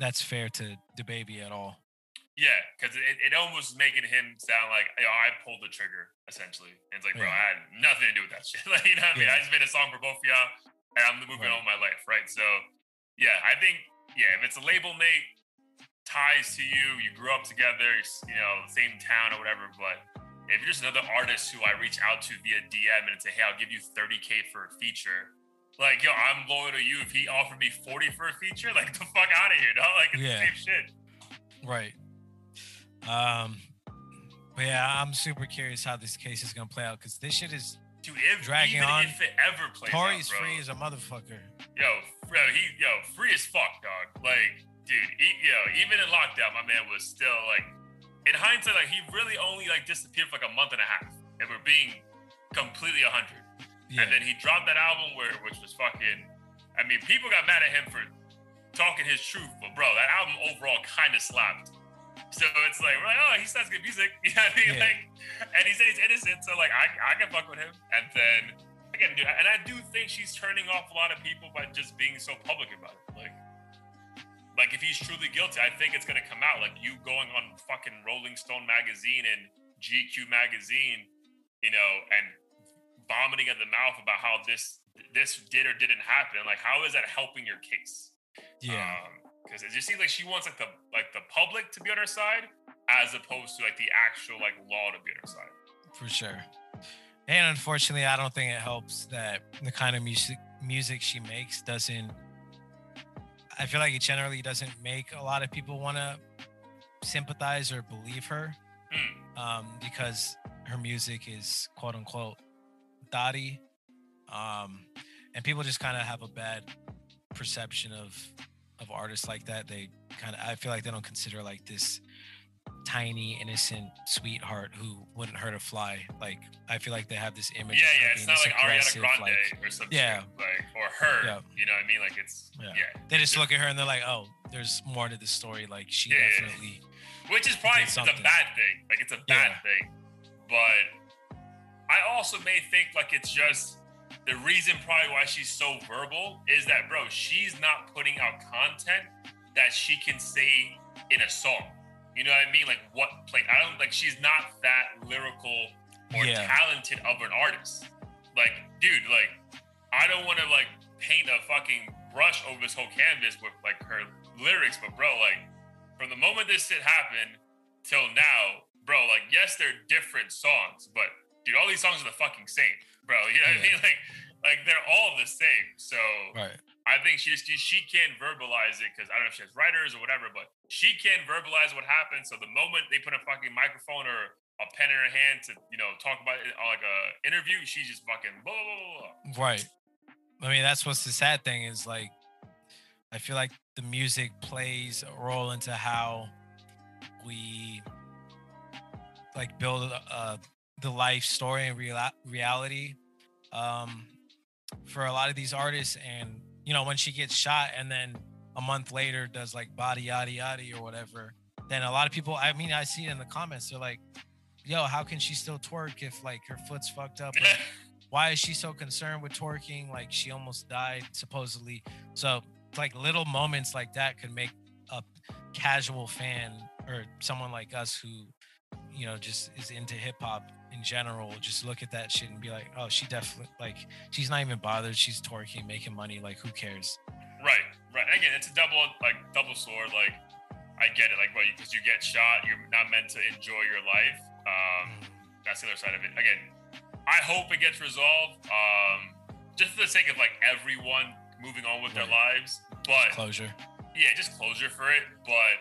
that's fair to DaBaby at all. Yeah, because it almost making him sound like, you know, I pulled the trigger, essentially. And it's like, bro, I had nothing to do with that shit. Like, you know what I mean? I just made a song for both of y'all, and I'm moving on with my life, right? So, yeah, I think, if it's a label mate, ties to you grew up together, you know, same town or whatever, but if you're just another artist who I reach out to via DM and say, hey, I'll give you $30K for a feature, like, yo, I'm loyal to you. If he offered me $40 for a feature, like, the fuck out of here, dog. Like, it's the same shit, right? But yeah, I'm super curious how this case is gonna play out, because this shit is dragging on. If it ever plays out, Tory's free as a motherfucker. Yo, free as fuck, dog. Like, dude, even in lockdown, my man was still, like, in hindsight, like, he really only, like, disappeared for, like, a month and a half, and we're being completely 100. Yeah. And then he dropped that album, which was fucking, I mean, people got mad at him for talking his truth, but, bro, that album overall kind of slapped. So it's like, we're like, oh, he sounds good music, you know what I mean? Yeah. Like, and he said he's innocent, so, like, I can fuck with him. And then, again, dude, and I do think she's turning off a lot of people by just being so public about it, Like, if he's truly guilty, I think it's going to come out. Like, you going on fucking Rolling Stone magazine and GQ magazine, you know, and vomiting at the mouth about how this did or didn't happen. Like, how is that helping your case? Yeah. Because it just seems like she wants like the public to be on her side as opposed to like the actual like law to be on her side. For sure. And unfortunately, I don't think it helps that the kind of music she makes doesn't. I feel like it generally doesn't make a lot of people want to sympathize or believe her, because her music is quote unquote dotty, and people just kind of have a bad perception of artists like that. They kind of, I feel like they don't consider like this tiny innocent sweetheart who wouldn't hurt a fly. Like, I feel like they have this image. Yeah, it's not like Ariana Grande like, or something. Yeah, like, or her. Yeah. You know what I mean? Like, it's they just look at her and they're like, oh, there's more to the story. Like, she definitely, which is probably it's a bad thing. Like, it's a bad thing. But I also may think like it's just the reason probably why she's so verbal is that, bro, she's not putting out content that she can say in a song. You know what I mean? Like, what play? I don't, like, she's not that lyrical or talented of an artist. Like, dude, like, I don't want to like paint a fucking brush over this whole canvas with like her lyrics, but bro, like, from the moment this shit happened till now, bro, like, yes, they're different songs, but dude, all these songs are the fucking same, bro. You know what I mean? Like they're all the same. So I think she can verbalize it because I don't know if she has writers or whatever, but she can verbalize what happened. So the moment they put a fucking microphone or a pen in her hand to, you know, talk about it like a interview, she's just fucking blah, blah, blah, blah. Right. I mean, that's what's the sad thing is, like, I feel like the music plays a role into how we like build the life story and reality for a lot of these artists. And you know, when she gets shot and then a month later does like body yada yada or whatever, then a lot of people, I mean, I see it in the comments, they're like, yo, how can she still twerk if like her foot's fucked up? Like, why is she so concerned with twerking? Like, she almost died supposedly. So it's like little moments like that could make a casual fan or someone like us who, you know, just is into hip hop in general, just look at that shit and be like, oh, she definitely, like, she's not even bothered. She's twerking, making money. Like, who cares? Right, right. Again, it's a double sword. Like, I get it. Like, well, because you get shot, you're not meant to enjoy your life. That's the other side of it. Again, I hope it gets resolved. Just for the sake of like everyone moving on with their lives, but closure. Yeah, just closure for it. But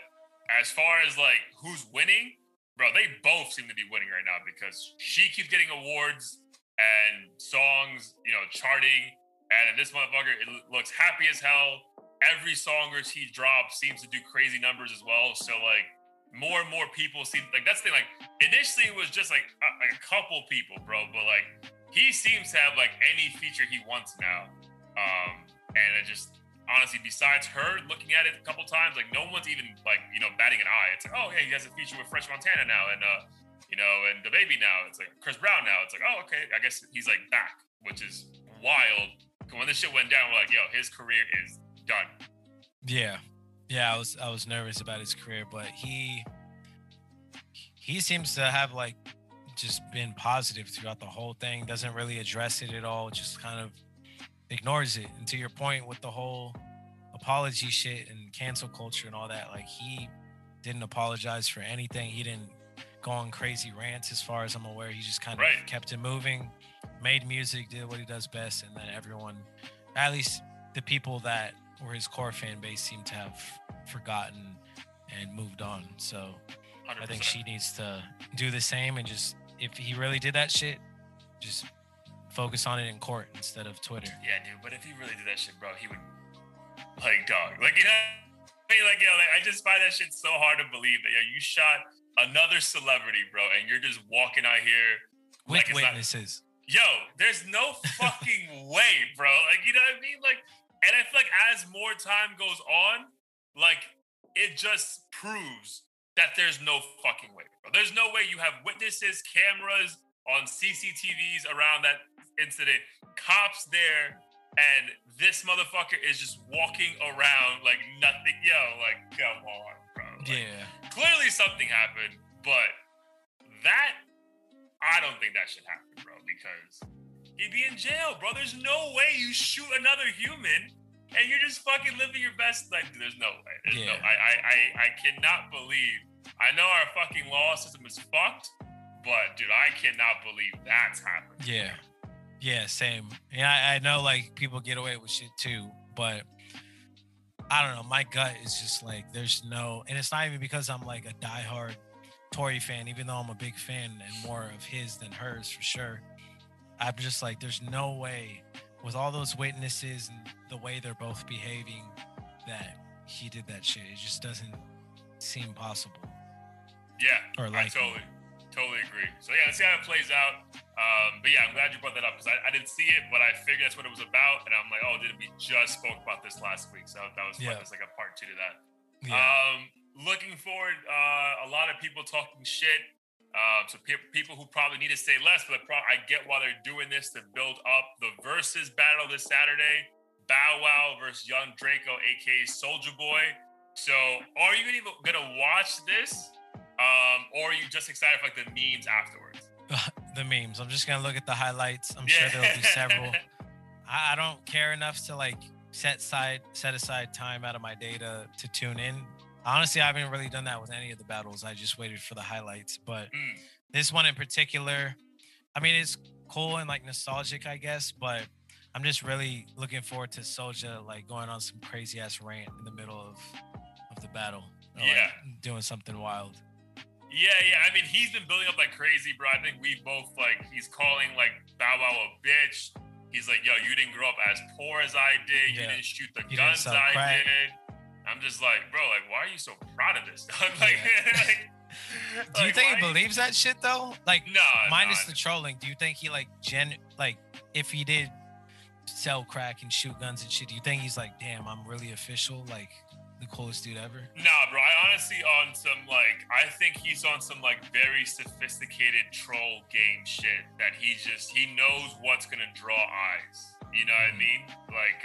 as far as like who's winning, bro, they both seem to be winning right now because she keeps getting awards and songs, you know, charting. And this motherfucker, it looks happy as hell. Every song he drops seems to do crazy numbers as well. So, like, more and more people seem... Like, that's the thing. Like, initially, it was just, like a couple people, bro. But, like, he seems to have, like, any feature he wants now. And it just... Honestly, besides her looking at it a couple times, like no one's even like, you know, batting an eye. It's like, oh yeah, he has a feature with Fresh Montana now, and you know, and DaBaby now. It's like Chris Brown now. It's like, oh okay, I guess he's like back, which is wild. When this shit went down, we're like, yo, his career is done. Yeah, yeah, I was nervous about his career, but he seems to have like just been positive throughout the whole thing. Doesn't really address it at all. Just kind of ignores it. And to your point with the whole apology shit and cancel culture and all that, like he didn't apologize for anything. He didn't go on crazy rants as far as I'm aware. He just kind of kept it moving, made music, did what he does best, and then everyone, at least the people that were his core fan base, seemed to have forgotten and moved on. So 100%. I think she needs to do the same, and just, if he really did that shit, just focus on it in court instead of Twitter. Yeah, dude. But if he really did that shit, bro, he would, like, dog. Like, you know, I mean? Like, yo, like, I just find that shit so hard to believe that, yo, you shot another celebrity, bro, and you're just walking out here with like, witnesses. Not, yo, there's no fucking way, bro. Like, you know what I mean? Like, and I feel like as more time goes on, like, it just proves that there's no fucking way, bro. There's no way you have witnesses, cameras on CCTVs around that incident, cops there, and this motherfucker is just walking around like nothing. Yo, like, come on, bro. Like, yeah. Clearly something happened, but that, I don't think that should happen, bro, because you'd be in jail, bro. There's no way you shoot another human and you're just fucking living your best life. There's no way. There's no, I cannot believe. I know our fucking law system is fucked, but dude, I cannot believe that's happened. Yeah. Yeah, same. And I know like people get away with shit too, but I don't know. My gut is just like, there's no, and it's not even because I'm like a diehard Tory fan, even though I'm a big fan and more of his than hers for sure. I'm just like, there's no way with all those witnesses and the way they're both behaving that he did that shit. It just doesn't seem possible. Yeah, or like I totally agree. So yeah, let's see how it plays out. But yeah, I'm glad you brought that up because I didn't see it, but I figured that's what it was about. And I'm like, oh, dude, we just spoke about this last week. So that was fun. Yeah. It's like a part two to that. Yeah. Looking forward, a lot of people talking shit. So people who probably need to say less, but I get why they're doing this to build up the Verses battle this Saturday. Bow Wow versus Young Draco, a.k.a. Soulja Boy. So are you even going to watch this? Or are you just excited for like the memes afterwards? The memes. I'm just gonna look at the highlights. I'm sure there'll be several. I don't care enough to like set aside time out of my day to tune in. Honestly, I haven't really done that with any of the battles. I just waited for the highlights. But this one in particular, I mean, it's cool and like nostalgic, I guess. But I'm just really looking forward to Soulja like going on some crazy ass rant in the middle of the battle. Or, like, doing something wild. Yeah. I mean, he's been building up like crazy, bro. I think we both like, he's calling like Bow Wow a bitch. He's like, yo, you didn't grow up as poor as I did. Yeah. You didn't shoot the guns I did. I'm just like, bro, like, why are you so proud of this? Like, do you think he believes that shit though? Like, minus the trolling, do you think he like if he did sell crack and shoot guns and shit, do you think he's like, damn, I'm really official? Like, the coolest dude ever? Nah, bro. I think he's on some like very sophisticated troll game shit that he knows what's gonna draw eyes. You know what I mean? Like,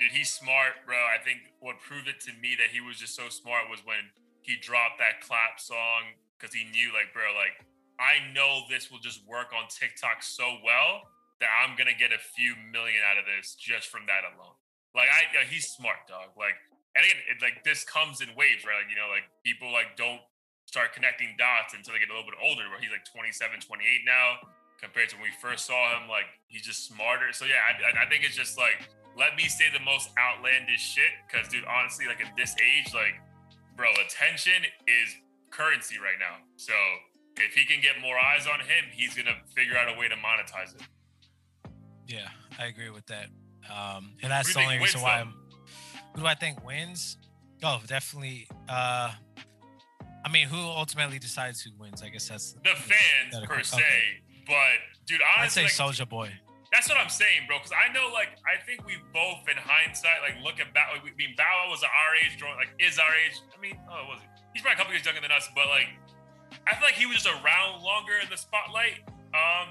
dude, he's smart, bro. I think what proved it to me that he was just so smart was when he dropped that clap song because he knew, like, bro, like I know this will just work on TikTok so well that I'm gonna get a few million out of this just from that alone. Like, he's smart, dog. Like. And again, it, like, this comes in waves, right? Like, you know, like, people, like, don't start connecting dots until they get a little bit older, where he's, like, 27, 28 now, compared to when we first saw him, like, he's just smarter. So, yeah, I think it's just, like, let me say the most outlandish shit, because, dude, honestly, like, at this age, like, bro, attention is currency right now. So, if he can get more eyes on him, he's going to figure out a way to monetize it. Yeah, I agree with that. And that's the only reason why who do I think wins? Oh, definitely. I mean, who ultimately decides who wins? I guess that's the fans per se. But dude, honestly, I'd say like, Soulja Boy. That's what I'm saying, bro. Because I know, like, I think we both, in hindsight, like, look at Bow. I mean, Bow Wow was our age, like, is our age. I mean, he's probably a couple years younger than us, but like, I feel like he was just around longer in the spotlight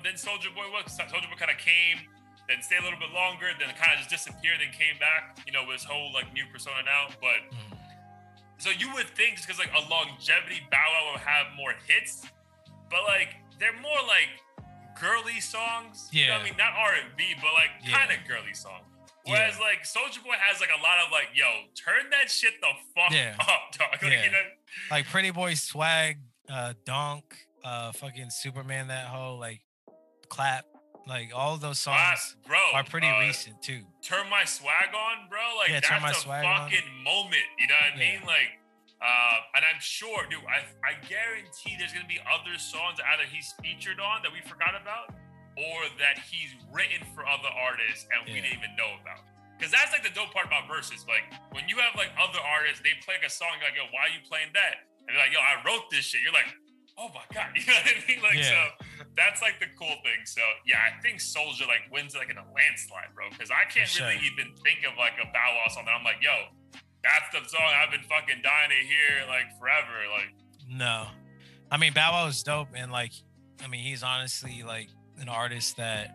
than Soulja Boy was. Soulja Boy kind of came. Then stay a little bit longer, then kind of just disappeared, then came back, you know, with his whole, like, new persona now. But, so you would think, just because, like, a longevity, Bow Wow will have more hits, but, like, they're more, like, girly songs. Yeah. You know what I mean? Not R&B, but, like, kind of girly songs. Whereas, like, Soulja Boy has, like, a lot of, like, yo, turn that shit the fuck up, dog. Like, you know? Like, Pretty Boy Swag, Donk, fucking Superman, that whole, like, clap. Like, all those songs are pretty recent, too. Turn My Swag On, bro. Like, that's a fucking moment. You know what I mean? Like, and I'm sure, dude, I guarantee there's going to be other songs that either he's featured on that we forgot about or that he's written for other artists and we didn't even know about. Because that's, like, the dope part about Verses. Like, when you have, like, other artists, they play, like, a song, you're like, yo, why are you playing that? And they're like, yo, I wrote this shit. You're like, oh my God, you know what I mean? Like, so that's like the cool thing. So yeah, I think Soulja like wins like in a landslide, bro. Cause I can't really even think of like a Bow Wow song that I'm like, yo, that's the song I've been fucking dying to hear like forever. Like, no, I mean, Bow Wow is dope. And like, I mean, he's honestly like an artist that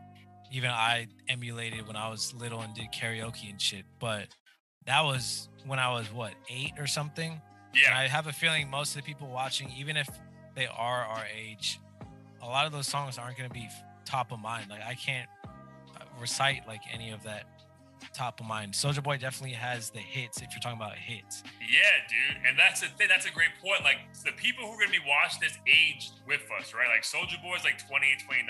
even I emulated when I was little and did karaoke and shit. But that was when I was 8 or something. Yeah. And I have a feeling most of the people watching, even if they are our age, a lot of those songs aren't going to be top of mind. Like, I can't recite like any of that top of mind. Soulja Boy definitely has the hits, if you're talking about hits. Yeah, dude. And that's the thing. That's a great point. Like, the people who are going to be watching this aged with us, right? Like, Soulja Boy is like 28, 29,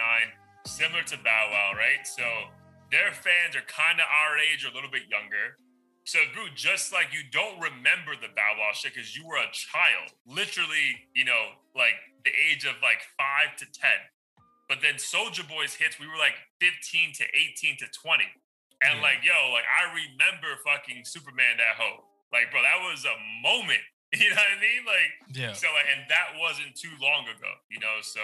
similar to Bow Wow, right? So their fans are kind of our age or a little bit younger. So, dude, just like you don't remember the Bow Wow shit because you were a child, literally, you know, like the age of like 5 to 10. But then Soulja Boy's hits, we were like 15 to 18 to 20. And yeah, like, yo, like I remember fucking Superman That Hoe. Like, bro, that was a moment. You know what I mean? Like, yeah. So, like, and that wasn't too long ago, you know? So,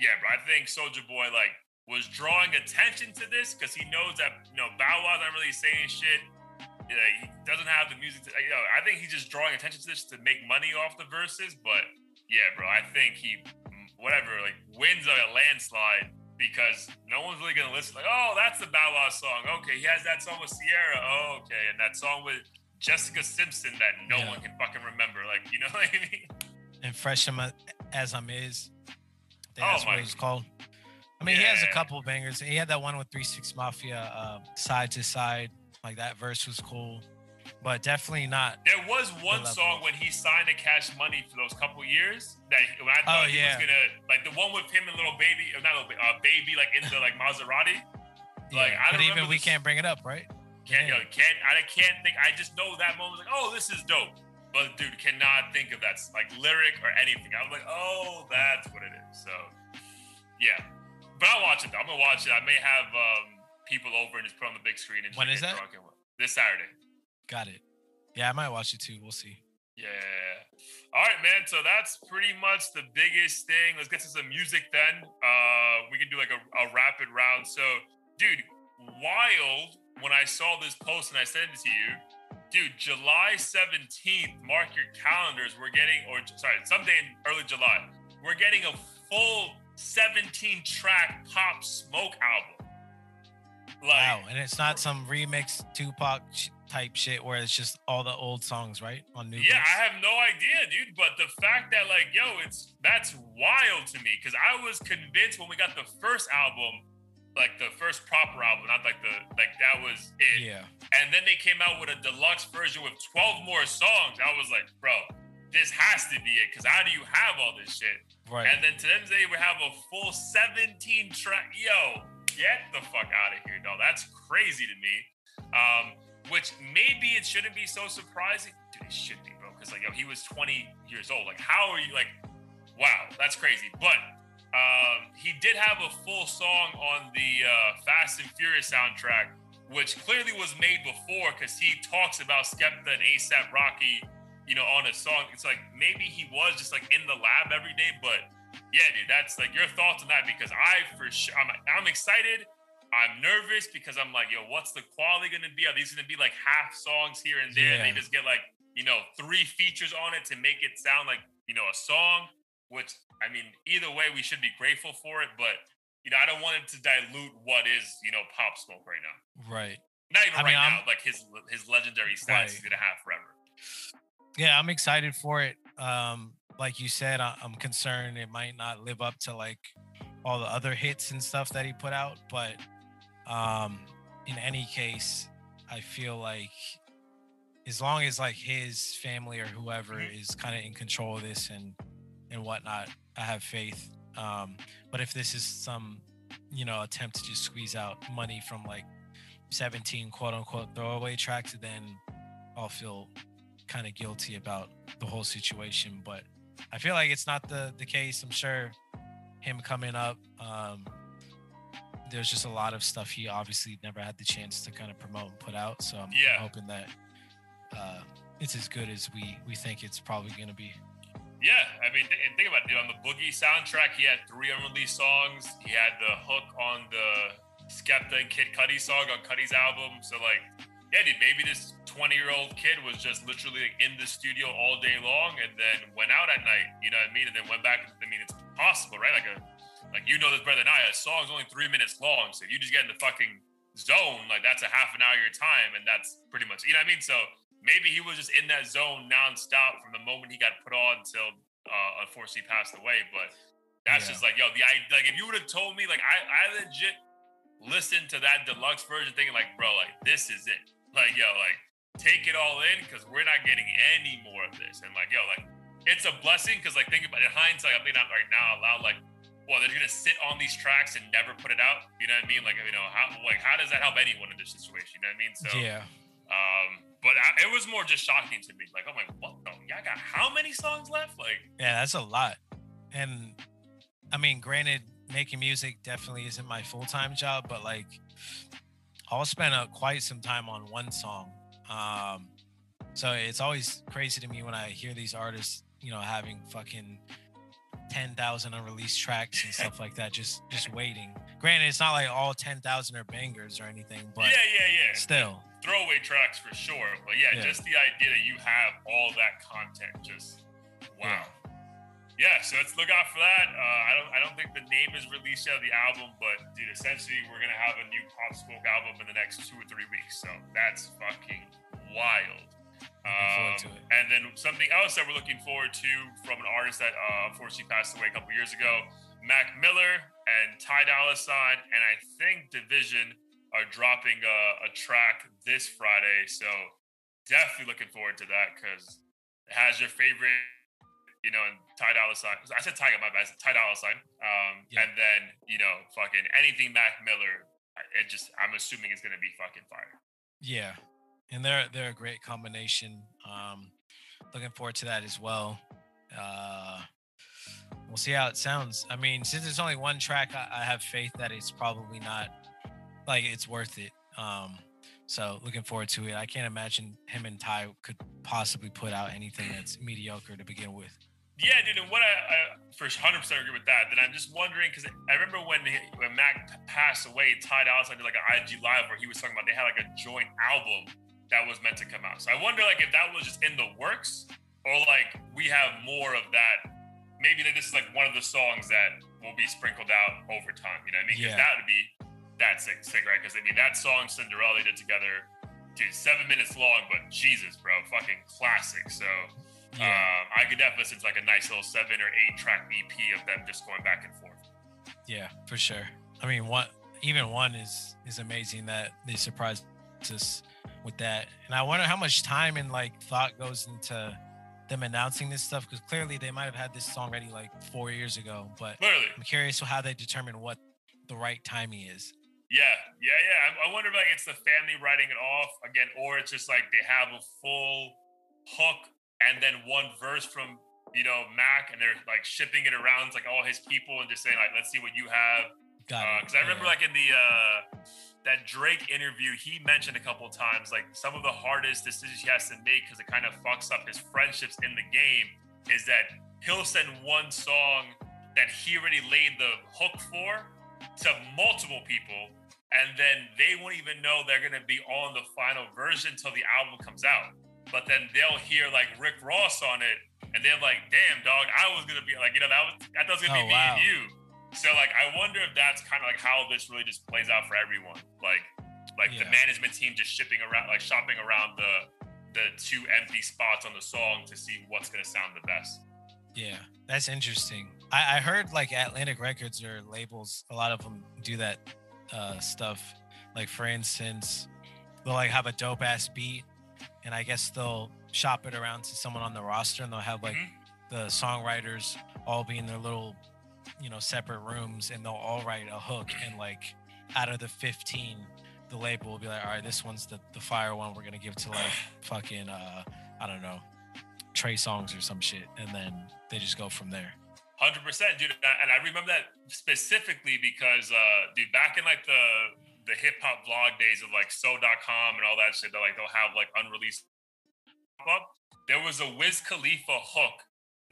yeah, bro, I think Soulja Boy, like, was drawing attention to this because he knows that, you know, Bow Wow's not really saying shit. Yeah, he doesn't have the music to, you know, I think he's just drawing attention to this to make money off the verses. But yeah, bro, I think he, whatever, like wins a landslide because no one's really going to listen. Like, oh, that's the Bow Wow song. Okay, he has that song with Sierra. Oh, okay. And that song with Jessica Simpson that no one can fucking remember. Like, you know what I mean? And Fresh As I'm Is. That's what it's called. I mean, he has a couple of bangers. He had that one with 3-6 Mafia, Side to Side. Like, that verse was cool, but definitely not. There was one song when he signed to Cash Money for those couple years that when I thought he was gonna, like the one with him and Little Baby, not Little Baby, Baby, like in the like Maserati. Like, yeah, I don't remember. Even we can't bring it up, right? I can't think. I just know that moment. Like, oh, this is dope. But dude, cannot think of that like lyric or anything. I was like, oh, that's what it is. So yeah, but I'll watch it though. I'm gonna watch it. I may have people over and just put on the big screen. And when is that? This Saturday. Got it. Yeah, I might watch it too. We'll see. Yeah. All right, man. So that's pretty much the biggest thing. Let's get to some music then. We can do like a rapid round. So, dude, wild when I saw this post and I sent it to you. Dude, July 17th, mark your calendars. We're getting, or sorry, someday in early July, we're getting a full 17-track Pop Smoke album. Like, wow, and it's not some remix Tupac type shit where it's just all the old songs, right? On new. Yeah, I have no idea, dude. But the fact that, like, yo, that's wild to me because I was convinced when we got the first album, like the first proper album, not like that was it. Yeah. And then they came out with a deluxe version with 12 more songs. I was like, bro, this has to be it because how do you have all this shit? Right. And then today we have a full 17 track, yo. Get the fuck out of here, though. That's crazy to me. Which maybe it shouldn't be so surprising. Dude, it should be, bro. Because, like, yo, he was 20 years old. Like, how are you, like, wow, that's crazy. But he did have a full song on the Fast and Furious soundtrack, which clearly was made before because he talks about Skepta and A$AP Rocky, you know, on a song. It's like maybe he was just, like, in the lab every day, but... Yeah, dude, that's like your thoughts on that because I'm excited. I'm nervous because I'm like, yo, what's the quality going to be? Are these going to be like half songs here and there? Yeah. And they just get like, you know, 3 features on it to make it sound like, you know, a song, which I mean, either way, we should be grateful for it. But, you know, I don't want it to dilute what is, you know, Pop Smoke right now. Right. Not even now, like his legendary status he's going to have forever. Yeah, I'm excited for it. Like you said, I'm concerned it might not live up to like all the other hits and stuff that he put out. But in any case, I feel like as long as like his family or whoever is kind of in control of this and whatnot, I have faith. But if this is some, you know, attempt to just squeeze out money from like 17 quote unquote throwaway tracks, then I'll feel kind of guilty about the whole situation. But I feel like it's not the case. I'm sure him coming up, there's just a lot of stuff he obviously never had the chance to kind of promote and put out. So I'm hoping that it's as good as we think it's probably going to be. Yeah, I mean, and think about it, dude. On the Boogie soundtrack, he had 3 unreleased songs. He had the hook on the Skepta and Kid Cudi song on Cudi's album. So, like, yeah, dude, maybe this 20-year-old kid was just literally like in the studio all day long and then went out at night, you know what I mean? And then went back. I mean, it's possible, right? Like you know this better than I. A song's only 3 minutes long, so if you just get in the fucking zone, like that's a half an hour of your time, and that's pretty much, you know what I mean? So maybe he was just in that zone nonstop from the moment he got put on until unfortunately passed away. But That's just like, yo, if you would have told me, like, I legit listened to that deluxe version thinking, like, bro, like, this is it. Like, yo, like, take it all in because we're not getting any more of this. And, like, yo, like, it's a blessing because, like, think about it. In hindsight, I'm not right now allowed, like, well, they're going to sit on these tracks and never put it out. You know what I mean? Like, you know, how does that help anyone in this situation? You know what I mean? So, yeah. But it was more just shocking to me. Like, I'm like, what the? Y'all got how many songs left? Like, yeah, that's a lot. And, I mean, granted, making music definitely isn't my full-time job, but, like, I'll spend quite some time on one song. So it's always crazy to me when I hear these artists, you know, having fucking 10,000 unreleased tracks and stuff like that, just waiting. Granted, it's not like all 10,000 are bangers or anything, but yeah. Still. Throwaway tracks for sure. But, yeah, just the idea that you have all that content, just wow. Yeah. Yeah, so let's look out for that. I don't think the name is released yet of the album, but dude, essentially we're gonna have a new Pop Smoke album in the next 2 or 3 weeks. So that's fucking wild. Looking forward to it. And then something else that we're looking forward to from an artist that unfortunately passed away a couple years ago, Mac Miller and Ty Dolla $ign, and I think Division are dropping a track this Friday. So definitely looking forward to that because it has your favorite. You know, and Ty Dolla $ign. I said Tiger, my bad. I said Ty Dolla $ign. And then, you know, fucking anything Mac Miller. It just, I'm assuming it's gonna be fucking fire. Yeah, and they're a great combination. Looking forward to that as well. We'll see how it sounds. I mean, since it's only one track, I have faith that it's probably not like it's worth it. So looking forward to it. I can't imagine him and Ty could possibly put out anything that's mediocre to begin with. Yeah, dude, and what I for 100% agree with that. Then I'm just wondering, because I remember when Mac passed away, Ty Dolla $ign did like an IG Live where he was talking about they had like a joint album that was meant to come out. So I wonder like if that was just in the works or like we have more of that. Maybe that this is like one of the songs that will be sprinkled out over time. You know what I mean? Because that would be... That's sick, right? Because I mean, that song Cinderella they did together, dude, 7 minutes long, but Jesus, bro, fucking classic. So I could definitely listen to like a nice little 7 or 8 track EP of them just going back and forth. Yeah, for sure. I mean, one is amazing that they surprised us with that. And I wonder how much time and like thought goes into them announcing this stuff, because clearly they might have had this song ready like 4 years ago. But literally. I'm curious how they determine what the right timing is. Yeah. I wonder if like it's the family writing it off again, or it's just like they have a full hook and then one verse from, you know, Mac, and they're like shipping it around to like all his people and just saying like, let's see what you have. Because I remember like in the that Drake interview, he mentioned a couple of times like some of the hardest decisions he has to make because it kind of fucks up his friendships in the game is that he'll send one song that he already laid the hook for to multiple people, and then they won't even know they're going to be on the final version until the album comes out. But then they'll hear like Rick Ross on it, and they're like, damn, dog, I was going to be like, you know, that was going to be me and you. So like, I wonder if that's kind of like how this really just plays out for everyone. Like the management team just shopping around the two empty spots on the song to see what's going to sound the best. Yeah, that's interesting. I heard like Atlantic Records or labels, a lot of them do that stuff. Like for instance, they'll like have a dope ass beat, and I guess they'll shop it around to someone on the roster, and they'll have like the songwriters all be in their little, you know, separate rooms, and they'll all write a hook, and like out of the 15, the label will be like, all right, this one's the fire one, we're gonna give to like fucking I don't know, Trey Songz or some shit, and then they just go from there. 100%, dude. And I remember that specifically because, dude, back in like the hip hop vlog days of like so.com and all that shit, that like they'll have like unreleased pop-up. There was a Wiz Khalifa hook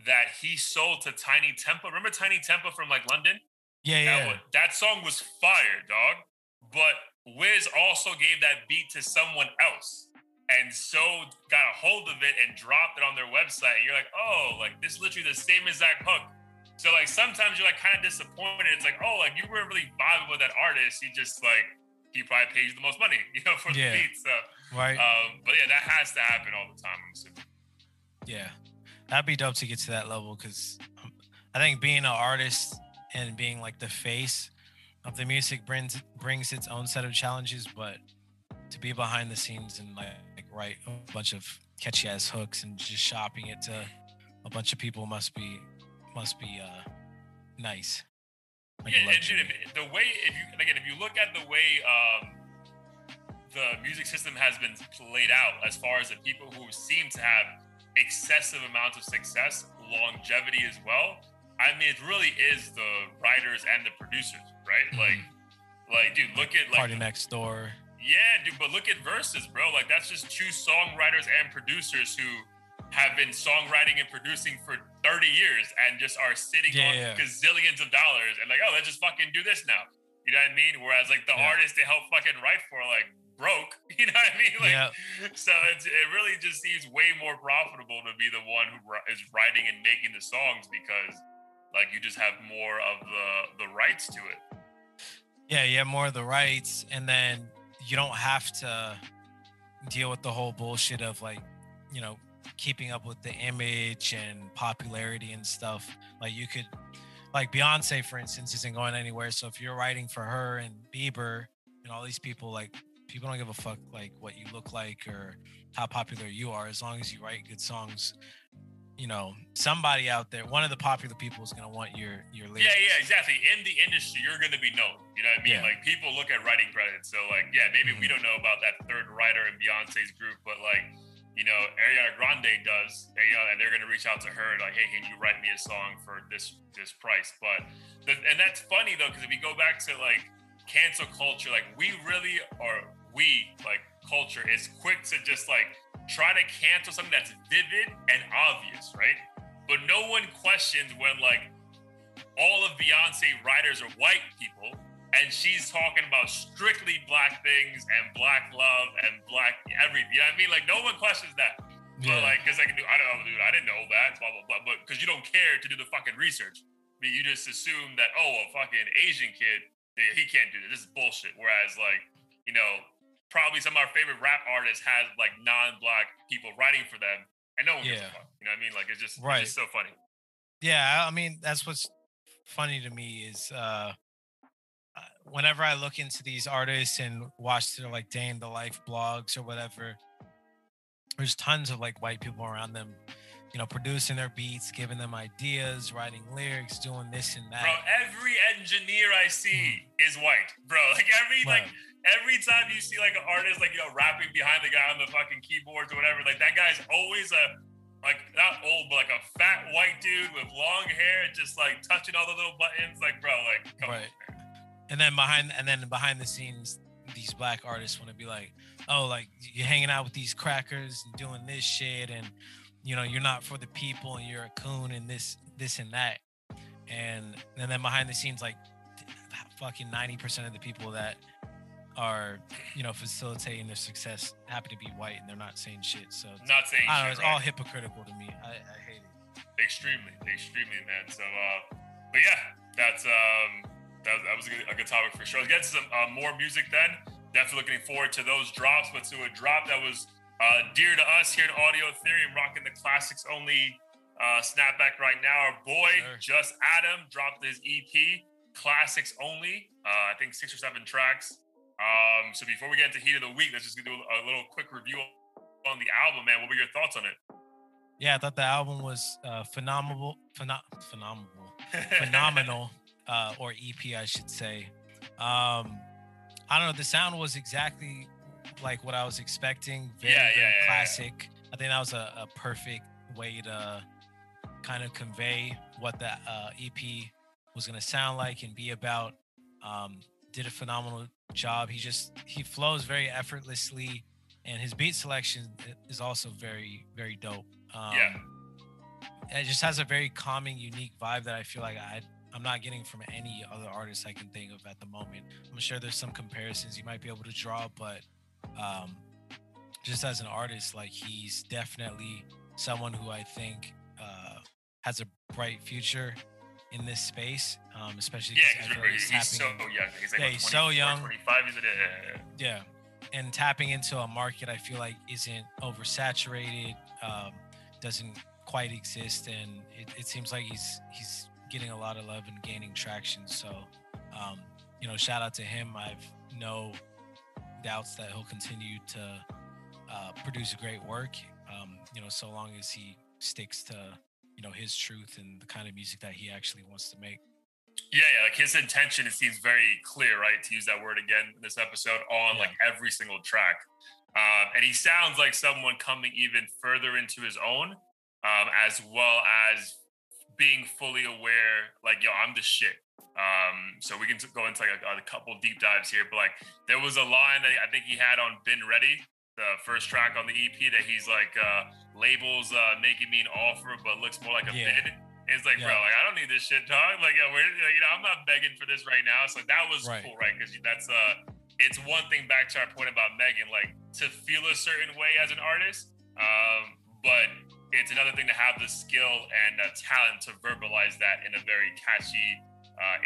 that he sold to Tiny Tempa. Remember Tiny Tempa from like London? Yeah. That song was fire, dog. But Wiz also gave that beat to someone else. And so got a hold of it and dropped it on their website. And you're like, oh, like this is literally the same exact hook. So like sometimes you're like kind of disappointed. It's like, oh, like you weren't really vibing with that artist. You just like, he probably paid you the most money, you know, for the beat. So, right. But yeah, that has to happen all the time, I'm assuming. Yeah. That'd be dope to get to that level because I think being an artist and being like the face of the music brings its own set of challenges, but to be behind the scenes and like write a bunch of catchy ass hooks and just shopping it to a bunch of people must be nice. Like, yeah, and dude, if you look at the way the music system has been played out, as far as the people who seem to have excessive amounts of success, longevity as well. I mean, it really is the writers and the producers, right? Mm-hmm. Like, dude, look at like Party Next Door. Yeah, dude, but look at Verses, bro. Like, that's just two songwriters and producers who have been songwriting and producing for 30 years and just are sitting on gazillions of dollars and like, oh, let's just fucking do this now. You know what I mean? Whereas like the artists they help fucking write for like broke, you know what I mean? Like, so it really just seems way more profitable to be the one who is writing and making the songs because like you just have more of the rights to it. Yeah, you have more of the rights, and then you don't have to deal with the whole bullshit of like, you know, keeping up with the image and popularity and stuff. Like you could, like Beyonce, for instance, isn't going anywhere. So if you're writing for her and Bieber and all these people, like people don't give a fuck like what you look like or how popular you are. As long as you write good songs, you know, somebody out there, one of the popular people is going to want your lyrics. Yeah, exactly. In the industry, you're going to be known. You know what I mean? Yeah. Like people look at writing credits. So like, yeah, maybe we don't know about that third writer in Beyonce's group, but like, you know, Ariana Grande does, you know, and they're going to reach out to her like, hey, can you write me a song for this price? But, and that's funny though, because if you go back to like cancel culture, like culture is quick to just like try to cancel something that's vivid and obvious, right? But no one questions when like all of Beyonce writers are white people and she's talking about strictly black things and black love and black everything. You know what I mean? Like no one questions that. Yeah. But like, cause like, dude, I don't know, dude, I didn't know that, blah, blah, blah. But cause you don't care to do the fucking research. I mean, you just assume that, oh, a fucking Asian kid, he can't do this. This is bullshit. Whereas like, you know, probably some of our favorite rap artists has like non-black people writing for them and no one gives a fuck. You know what I mean? Like it's just, right. It's just so funny. Yeah. I mean, that's what's funny to me is, whenever I look into these artists and watch their like day in the life blogs or whatever, there's tons of like white people around them, you know, producing their beats, giving them ideas, writing lyrics, doing this and that. Bro, every engineer I see is white, bro. Like every time you see like an artist, like, you know, rapping behind the guy on the fucking keyboards or whatever, like that guy's always like not old, but like a fat white dude with long hair, just like touching all the little buttons. Like, bro, like, come on. And then behind the scenes, these black artists want to be like, oh, like you're hanging out with these crackers and doing this shit, and you know you're not for the people, and you're a coon, and this and that. And then behind the scenes, like fucking 90% of the people that are, you know, facilitating their success happen to be white, and they're not saying shit. So not saying I don't know, shit, it's right? All hypocritical to me. I hate it. Extremely, man. So, but yeah, that's That was a good topic for sure. Let's get some more music then. Definitely looking forward to those drops, but to a drop that was dear to us here in Audio Theory and rocking the classics only snapback right now. Our boy, sure. Just Adam, dropped his EP, Classics Only, I think 6 or 7 tracks. So before we get into Heat of the Week, let's just do a little quick review on the album, man. What were your thoughts on it? Yeah, I thought the album was phenomenal. Or EP, I should say. I don't know. The sound was exactly like what I was expecting. Very classic. I think that was a perfect way to kind of convey what the EP was going to sound like and be about. Did a phenomenal job. He flows very effortlessly, and his beat selection is also very, very dope. It just has a very calming, unique vibe that I feel like I'm not getting from any other artist I can think of at the moment. I'm sure there's some comparisons you might be able to draw, but just as an artist, like he's definitely someone who I think has a bright future in this space, especially he's so young. 25 is it? Yeah. And tapping into a market I feel like isn't oversaturated, doesn't quite exist, and it seems like he's getting a lot of love and gaining traction. So, you know, shout out to him. I've no doubts that he'll continue to produce great work, you know, so long as he sticks to, you know, his truth and the kind of music that he actually wants to make. Yeah, like his intention, it seems very clear, right? To use that word again in this episode, on like every single track. And he sounds like someone coming even further into his own, as well as being fully aware, like, yo, I'm the shit. So we can go into like a couple deep dives here, but like there was a line that I think he had on Been Ready, the first track on the EP, that he's like, labels making me an offer, but looks more like a bid. It's like, bro, like I don't need this shit, dog. Like, you know, I'm not begging for this right now. So that was cool, right? Because that's it's one thing, back to our point about Megan, like to feel a certain way as an artist, but it's another thing to have the skill and talent to verbalize that in a very catchy,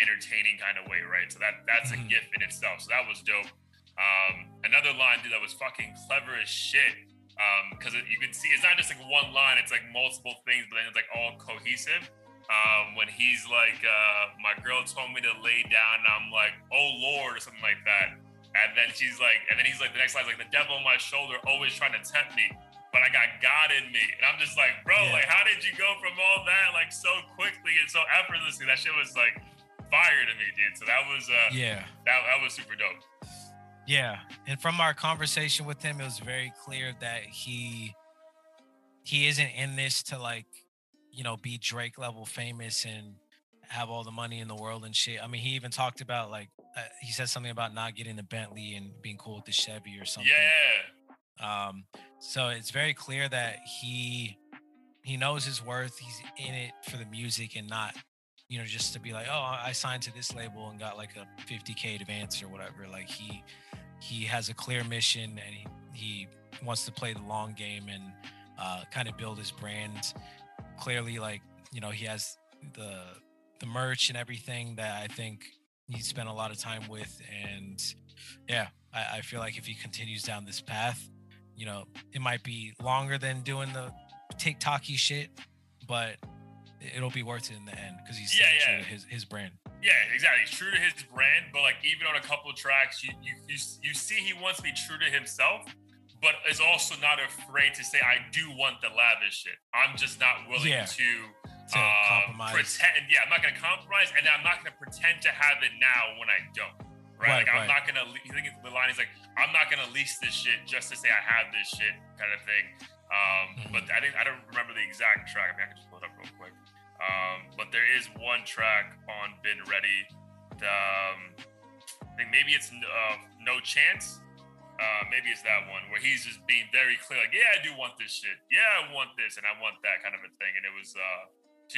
entertaining kind of way, right? So that's a gift in itself. So that was dope. Another line, dude, that was fucking clever as shit. Because you can see it's not just like one line, it's like multiple things, but then it's like all cohesive. When he's like, my girl told me to lay down, and I'm like, oh Lord, or something like that. And then she's like, and then he's like, the next line's like, the devil on my shoulder always trying to tempt me, but I got God in me. And I'm just like, bro, like how did you go from all that like so quickly and so effortlessly? That shit was like fire to me, dude. So that was that was super dope. Yeah, and from our conversation with him, it was very clear that he isn't in this to like, you know, be Drake level famous and have all the money in the world and shit. I mean, he even talked about like, he said something about not getting the Bentley and being cool with the Chevy or something. Yeah. So it's very clear that he knows his worth. He's in it for the music and not, you know, just to be like, oh, I signed to this label and got like a $50K advance or whatever. Like he has a clear mission and he wants to play the long game and kind of build his brand. Clearly, like, you know, he has the merch and everything that I think he spent a lot of time with. And yeah, I feel like if he continues down this path, you know, it might be longer than doing the TikTok-y shit, but it'll be worth it in the end because he's true to his brand. Yeah, exactly. He's true to his brand, but like even on a couple of tracks, you see he wants to be true to himself, but is also not afraid to say, I do want the lavish shit. I'm just not willing to compromise. Pretend. Yeah, I'm not going to compromise, and I'm not going to pretend to have it now when I don't. Right? Like I'm not going to. I think the line is like, I'm not going to lease this shit just to say I have this shit, kind of thing. But I don't remember the exact track. I mean, I can just pull it up real quick. But there is one track on Been Ready. I think maybe it's No Chance. Maybe it's that one where he's just being very clear, like, yeah, I do want this shit. Yeah, I want this, and I want that kind of a thing. And it was so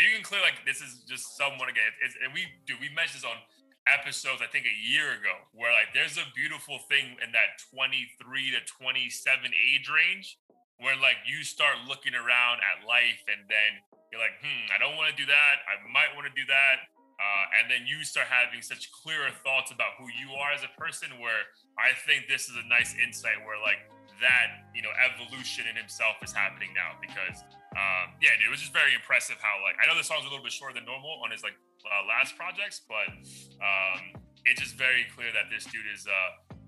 you can clear like this is just someone again. And we mentioned this on episodes I think a year ago where like there's a beautiful thing in that 23 to 27 age range, where like you start looking around at life and then you're like, I don't want to do that. I might want to do that. And then you start having such clearer thoughts about who you are as a person, where I think this is a nice insight where like that, you know, evolution in himself is happening now because, dude, it was just very impressive how like, I know the song's a little bit shorter than normal on his like last projects, but it's just very clear that this dude is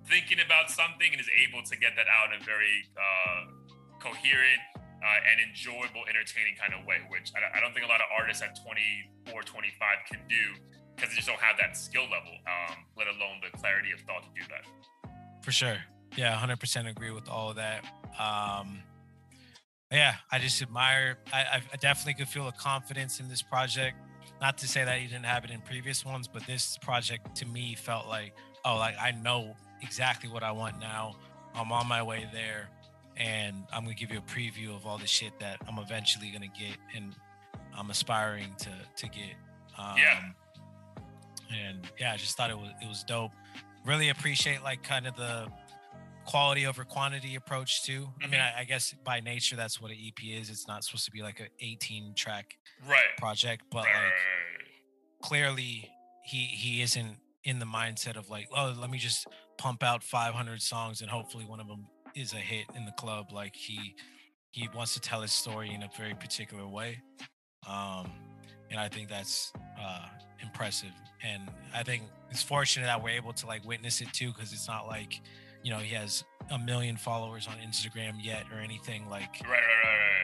thinking about something and is able to get that out in a very, coherent and enjoyable, entertaining kind of way, which I don't think a lot of artists at 24, 25 can do because they just don't have that skill level, let alone the clarity of thought to do that. For sure. Yeah, 100% agree with all of that. I just admire, I definitely could feel the confidence in this project. Not to say that you didn't have it in previous ones, but this project to me felt like, I know exactly what I want now. I'm on my way there. And I'm going to give you a preview of all the shit that I'm eventually going to get and I'm aspiring to get. I just thought it was dope. Really appreciate like kind of the quality over quantity approach too. Mm-hmm. I mean, I guess by nature, that's what an EP is. It's not supposed to be like an 18 track project, but like clearly he isn't in the mindset of like, oh, let me just pump out 500 songs and hopefully one of them is a hit in the club. Like he wants to tell his story in a very particular way, and I think that's impressive. And I think it's fortunate that we're able to like witness it too, because it's not like, you know, he has 1 million followers on Instagram yet or anything like. Right.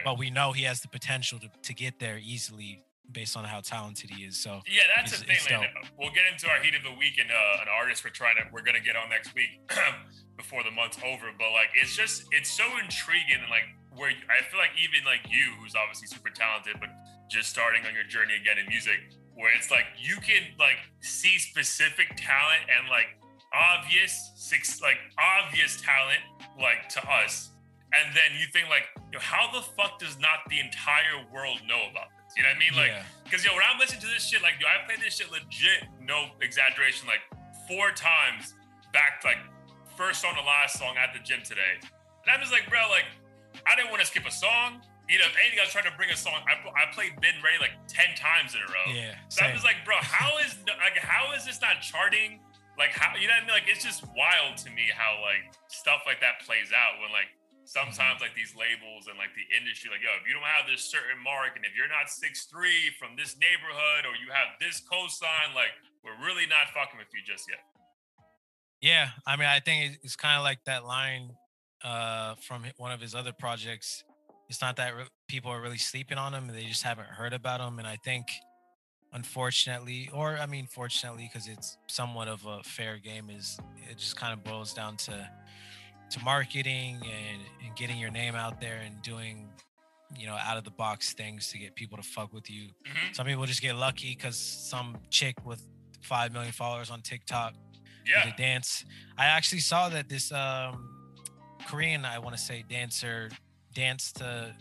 But we know he has the potential to get there easily based on how talented he is. So yeah, that's the thing. Like, we'll get into our heat of the week and an artist we're gonna get on next week before the month's over. But like, it's just, it's so intriguing, and like, where I feel like even like you, who's obviously super talented, but just starting on your journey again in music, where it's like you can like see specific talent and like obvious talent like to us, and then you think like, you know, how the fuck does not the entire world know about this? You know what I mean? Like, because when I'm listening to this shit, like, I played this shit legit, no exaggeration, like 4 times back, like first song to last song at the gym today, and I'm just like, bro, like, I didn't want to skip a song. You know, if anything, I was trying to bring a song. I played Been Ready like 10 times in a row. Yeah. So I was like, bro, how is this not charting? Like, how, you know what I mean? Like, it's just wild to me how like stuff like that plays out when like sometimes like these labels and like the industry, like, yo, if you don't have this certain mark and if you're not 6'3" from this neighborhood or you have this cosign, like, we're really not fucking with you just yet. Yeah. I mean, I think it's kind of like that line from one of his other projects. It's not that people are really sleeping on him, they just haven't heard about him. And I think, unfortunately, or I mean, fortunately, because it's somewhat of a fair game, is it just kind of boils down to marketing and getting your name out there and doing, you know, out of the box things to get people to fuck with you. Mm-hmm. Some people just get lucky because some chick with 5 million followers on TikTok did a dance. I actually saw that this Korean, I want to say, dancer danced to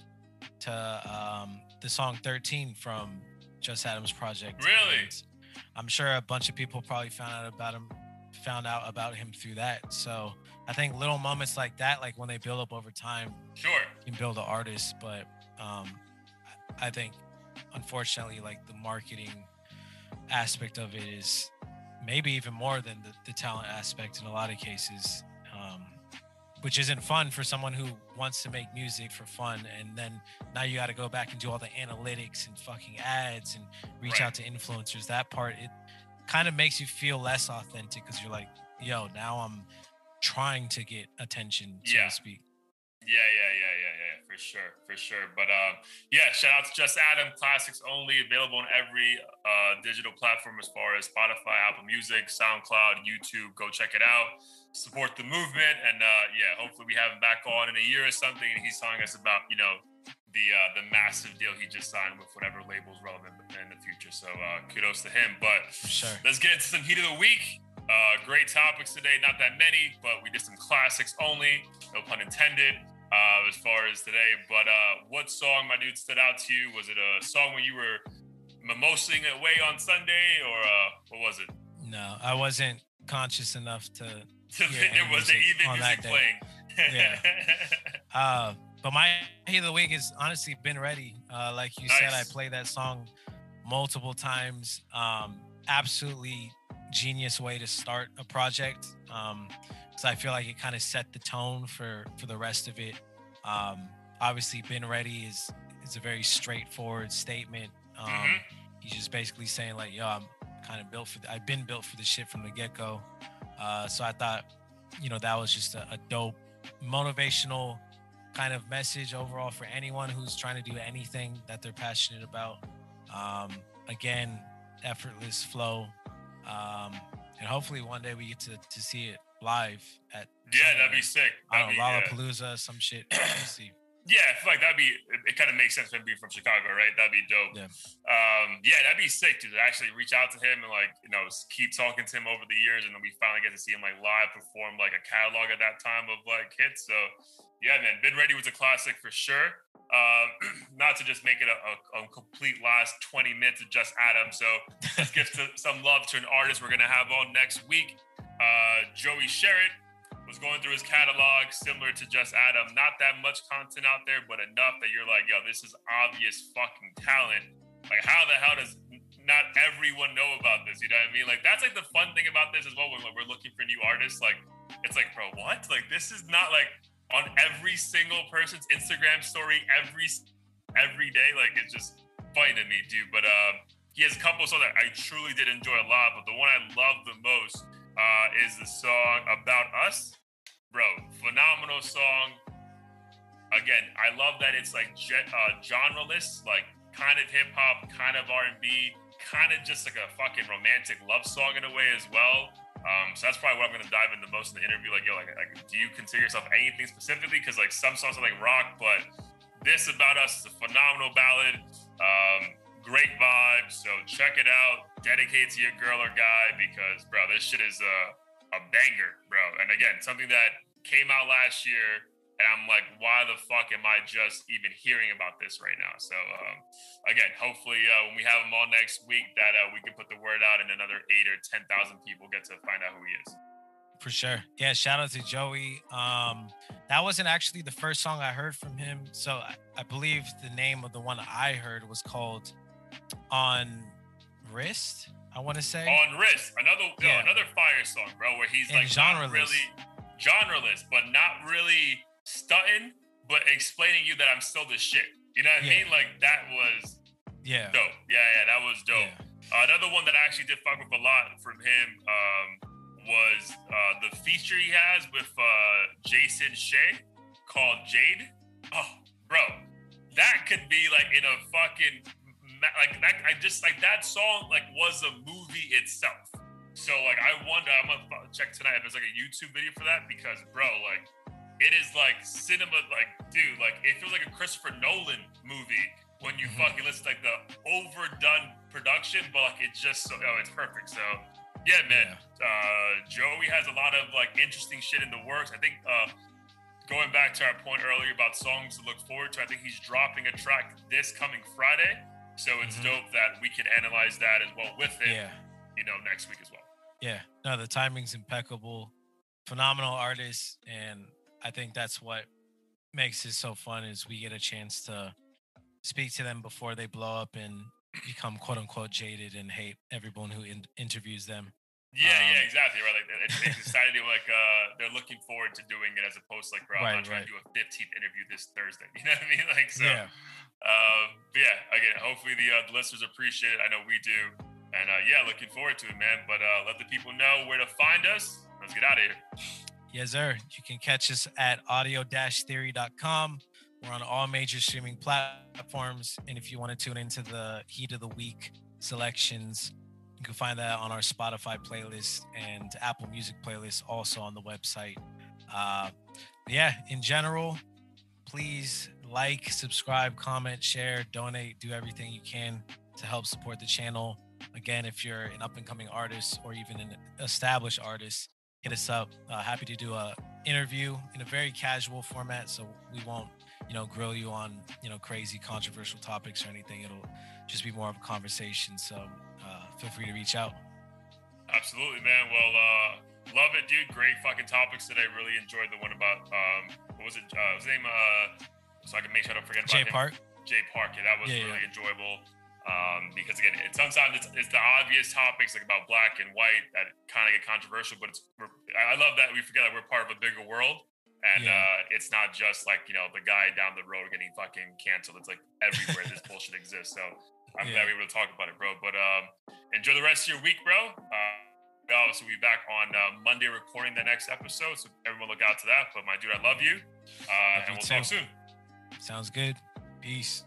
the song 13 from Just Adam's project. Really? And I'm sure a bunch of people probably found out about him through that. So I think little moments like that, like when they build up over time, sure, you can build an artist. But I think, unfortunately, like the marketing aspect of it is maybe even more than the talent aspect in a lot of cases. Which isn't fun for someone who wants to make music for fun. And then now you got to go back and do all the analytics and fucking ads and reach out to influencers. That part, it kind of makes you feel less authentic because you're like, yo, now I'm trying to get attention, so to speak. Yeah, for sure. But shout out to Just Adam, classics only, available on every digital platform as far as Spotify, Apple Music, SoundCloud, YouTube. Go check it out. Support the movement, and hopefully we have him back on in a year or something, and he's telling us about, you know, the massive deal he just signed with whatever label's relevant in the future. So kudos to him. But sure, let's get into some heat of the week. Great topics today, not that many, but we did some classics only, no pun intended, as far as today. But what song, my dude, stood out to you? Was it a song when you were mimosing away on Sunday, or what was it? No, I wasn't conscious enough to there was an even music playing. But my hit of the week is honestly Been Ready. Like you said, I play that song multiple times. Absolutely genius way to start a project. So I feel like it kind of set the tone for the rest of it. Obviously Been Ready is a very straightforward statement. He's just basically saying like, yo, I'm kind of I've been built for this shit from the get-go. So I thought, you know, that was just a dope motivational kind of message overall for anyone who's trying to do anything that they're passionate about. Again, effortless flow. And hopefully one day we get to see it live at that'd be sick. Lollapalooza, some shit. See. Yeah, I feel like that'd be, it kind of makes sense for him being from Chicago, right? That'd be dope. Yeah. That'd be sick to actually reach out to him and like, you know, keep talking to him over the years, and then we finally get to see him like live perform like a catalog at that time of like hits. So yeah, man, Been Ready was a classic for sure. Not to just make it a complete last 20 minutes of Just Adam. So let's give some love to an artist we're gonna have on next week. Joey Sherritt was going through his catalog, similar to Just Adam. Not that much content out there, but enough that you're like, yo, this is obvious fucking talent. Like, how the hell does not everyone know about this? You know what I mean? Like, that's like the fun thing about this as well. When we're looking for new artists, like, it's like, bro, what? Like, this is not like on every single person's Instagram story every day. Like, it's just funny to me, dude. But He has a couple songs that I truly did enjoy a lot, but the one I love the most is the song About Us. Bro, phenomenal song. Again, I love that it's like genreless, like kind of hip hop, kind of R&B, kind of just like a fucking romantic love song in a way as well. So that's probably what I'm gonna dive into most in the interview. Like, yo, like do you consider yourself anything specifically? Because like some songs are like rock, but this About Us is a phenomenal ballad. Great vibe. So check it out. Dedicate to your girl or guy because, bro, this shit is a banger, bro. And again, something that came out last year, and I'm like, why the fuck am I just even hearing about this right now? So again, hopefully when we have him on next week that we can put the word out and another 8,000 or 10,000 people get to find out who he is. For sure. Yeah, shout out to Joey. That wasn't actually the first song I heard from him. So I believe the name of the one I heard was called On Wrist, I want to say. On Wrist, another fire song, bro, where he's like genreless. Not really genreless, but not really stunting, but explaining you that I'm still the shit. You know what I mean? Like that was dope. Yeah, that was dope. Yeah. Another one that I actually did fuck with a lot from him, was the feature he has with Jason Shea called Jade. Oh, bro, that could be like in a fucking like that. I just like that song like was a movie itself. So like I wonder, I'm gonna check tonight if there's like a YouTube video for that because bro, like it is like cinema, like dude, like it feels like a Christopher Nolan movie when you fucking listen to like the overdone production, but like it's just so it's perfect. So. Yeah, man. Yeah. Joey has a lot of like interesting shit in the works. I think going back to our point earlier about songs to look forward to, I think he's dropping a track this coming Friday. So it's dope that we can analyze that as well with him, you know, next week as well. Yeah, no, the timing's impeccable. Phenomenal artist. And I think that's what makes it so fun is we get a chance to speak to them before they blow up and become quote unquote jaded and hate everyone who interviews them. Yeah, exactly. Right. Like it's decided to like they're looking forward to doing it as opposed to like bro, I'm not trying to do a 15th interview this Thursday. You know what I mean? Like so but yeah, again, hopefully the listeners appreciate it. I know we do. And looking forward to it, man. But let the people know where to find us. Let's get out of here. Yes, sir. You can catch us at audio-theory.com. We're on all major streaming platforms. And if you want to tune into the Heat of the Week selections, you can find that on our Spotify playlist and Apple Music playlist, also on the website. In general, please like, subscribe, comment, share, donate, do everything you can to help support the channel. Again, if you're an up-and-coming artist or even an established artist, hit us up. Happy to do an interview in a very casual format, so we won't grill you on, crazy controversial topics or anything. It'll just be more of a conversation. So feel free to reach out. Absolutely, man. Well, love it, dude. Great fucking topics today. Really enjoyed the one about, what was it? What was his name? So I can make sure I don't forget about him. Jay Park. Jay Park. Yeah, that was really enjoyable. Because again, sometimes it's the obvious topics like about black and white that kind of get controversial, but I love that we forget that we're part of a bigger world. And it's not just like, the guy down the road getting fucking canceled. It's like everywhere this bullshit exists. So I'm glad we were able to talk about it, bro. But enjoy the rest of your week, bro. Obviously, we'll be back on Monday recording the next episode. So everyone look out to that. But my dude, I love you. Love and we'll talk soon. Sounds good. Peace.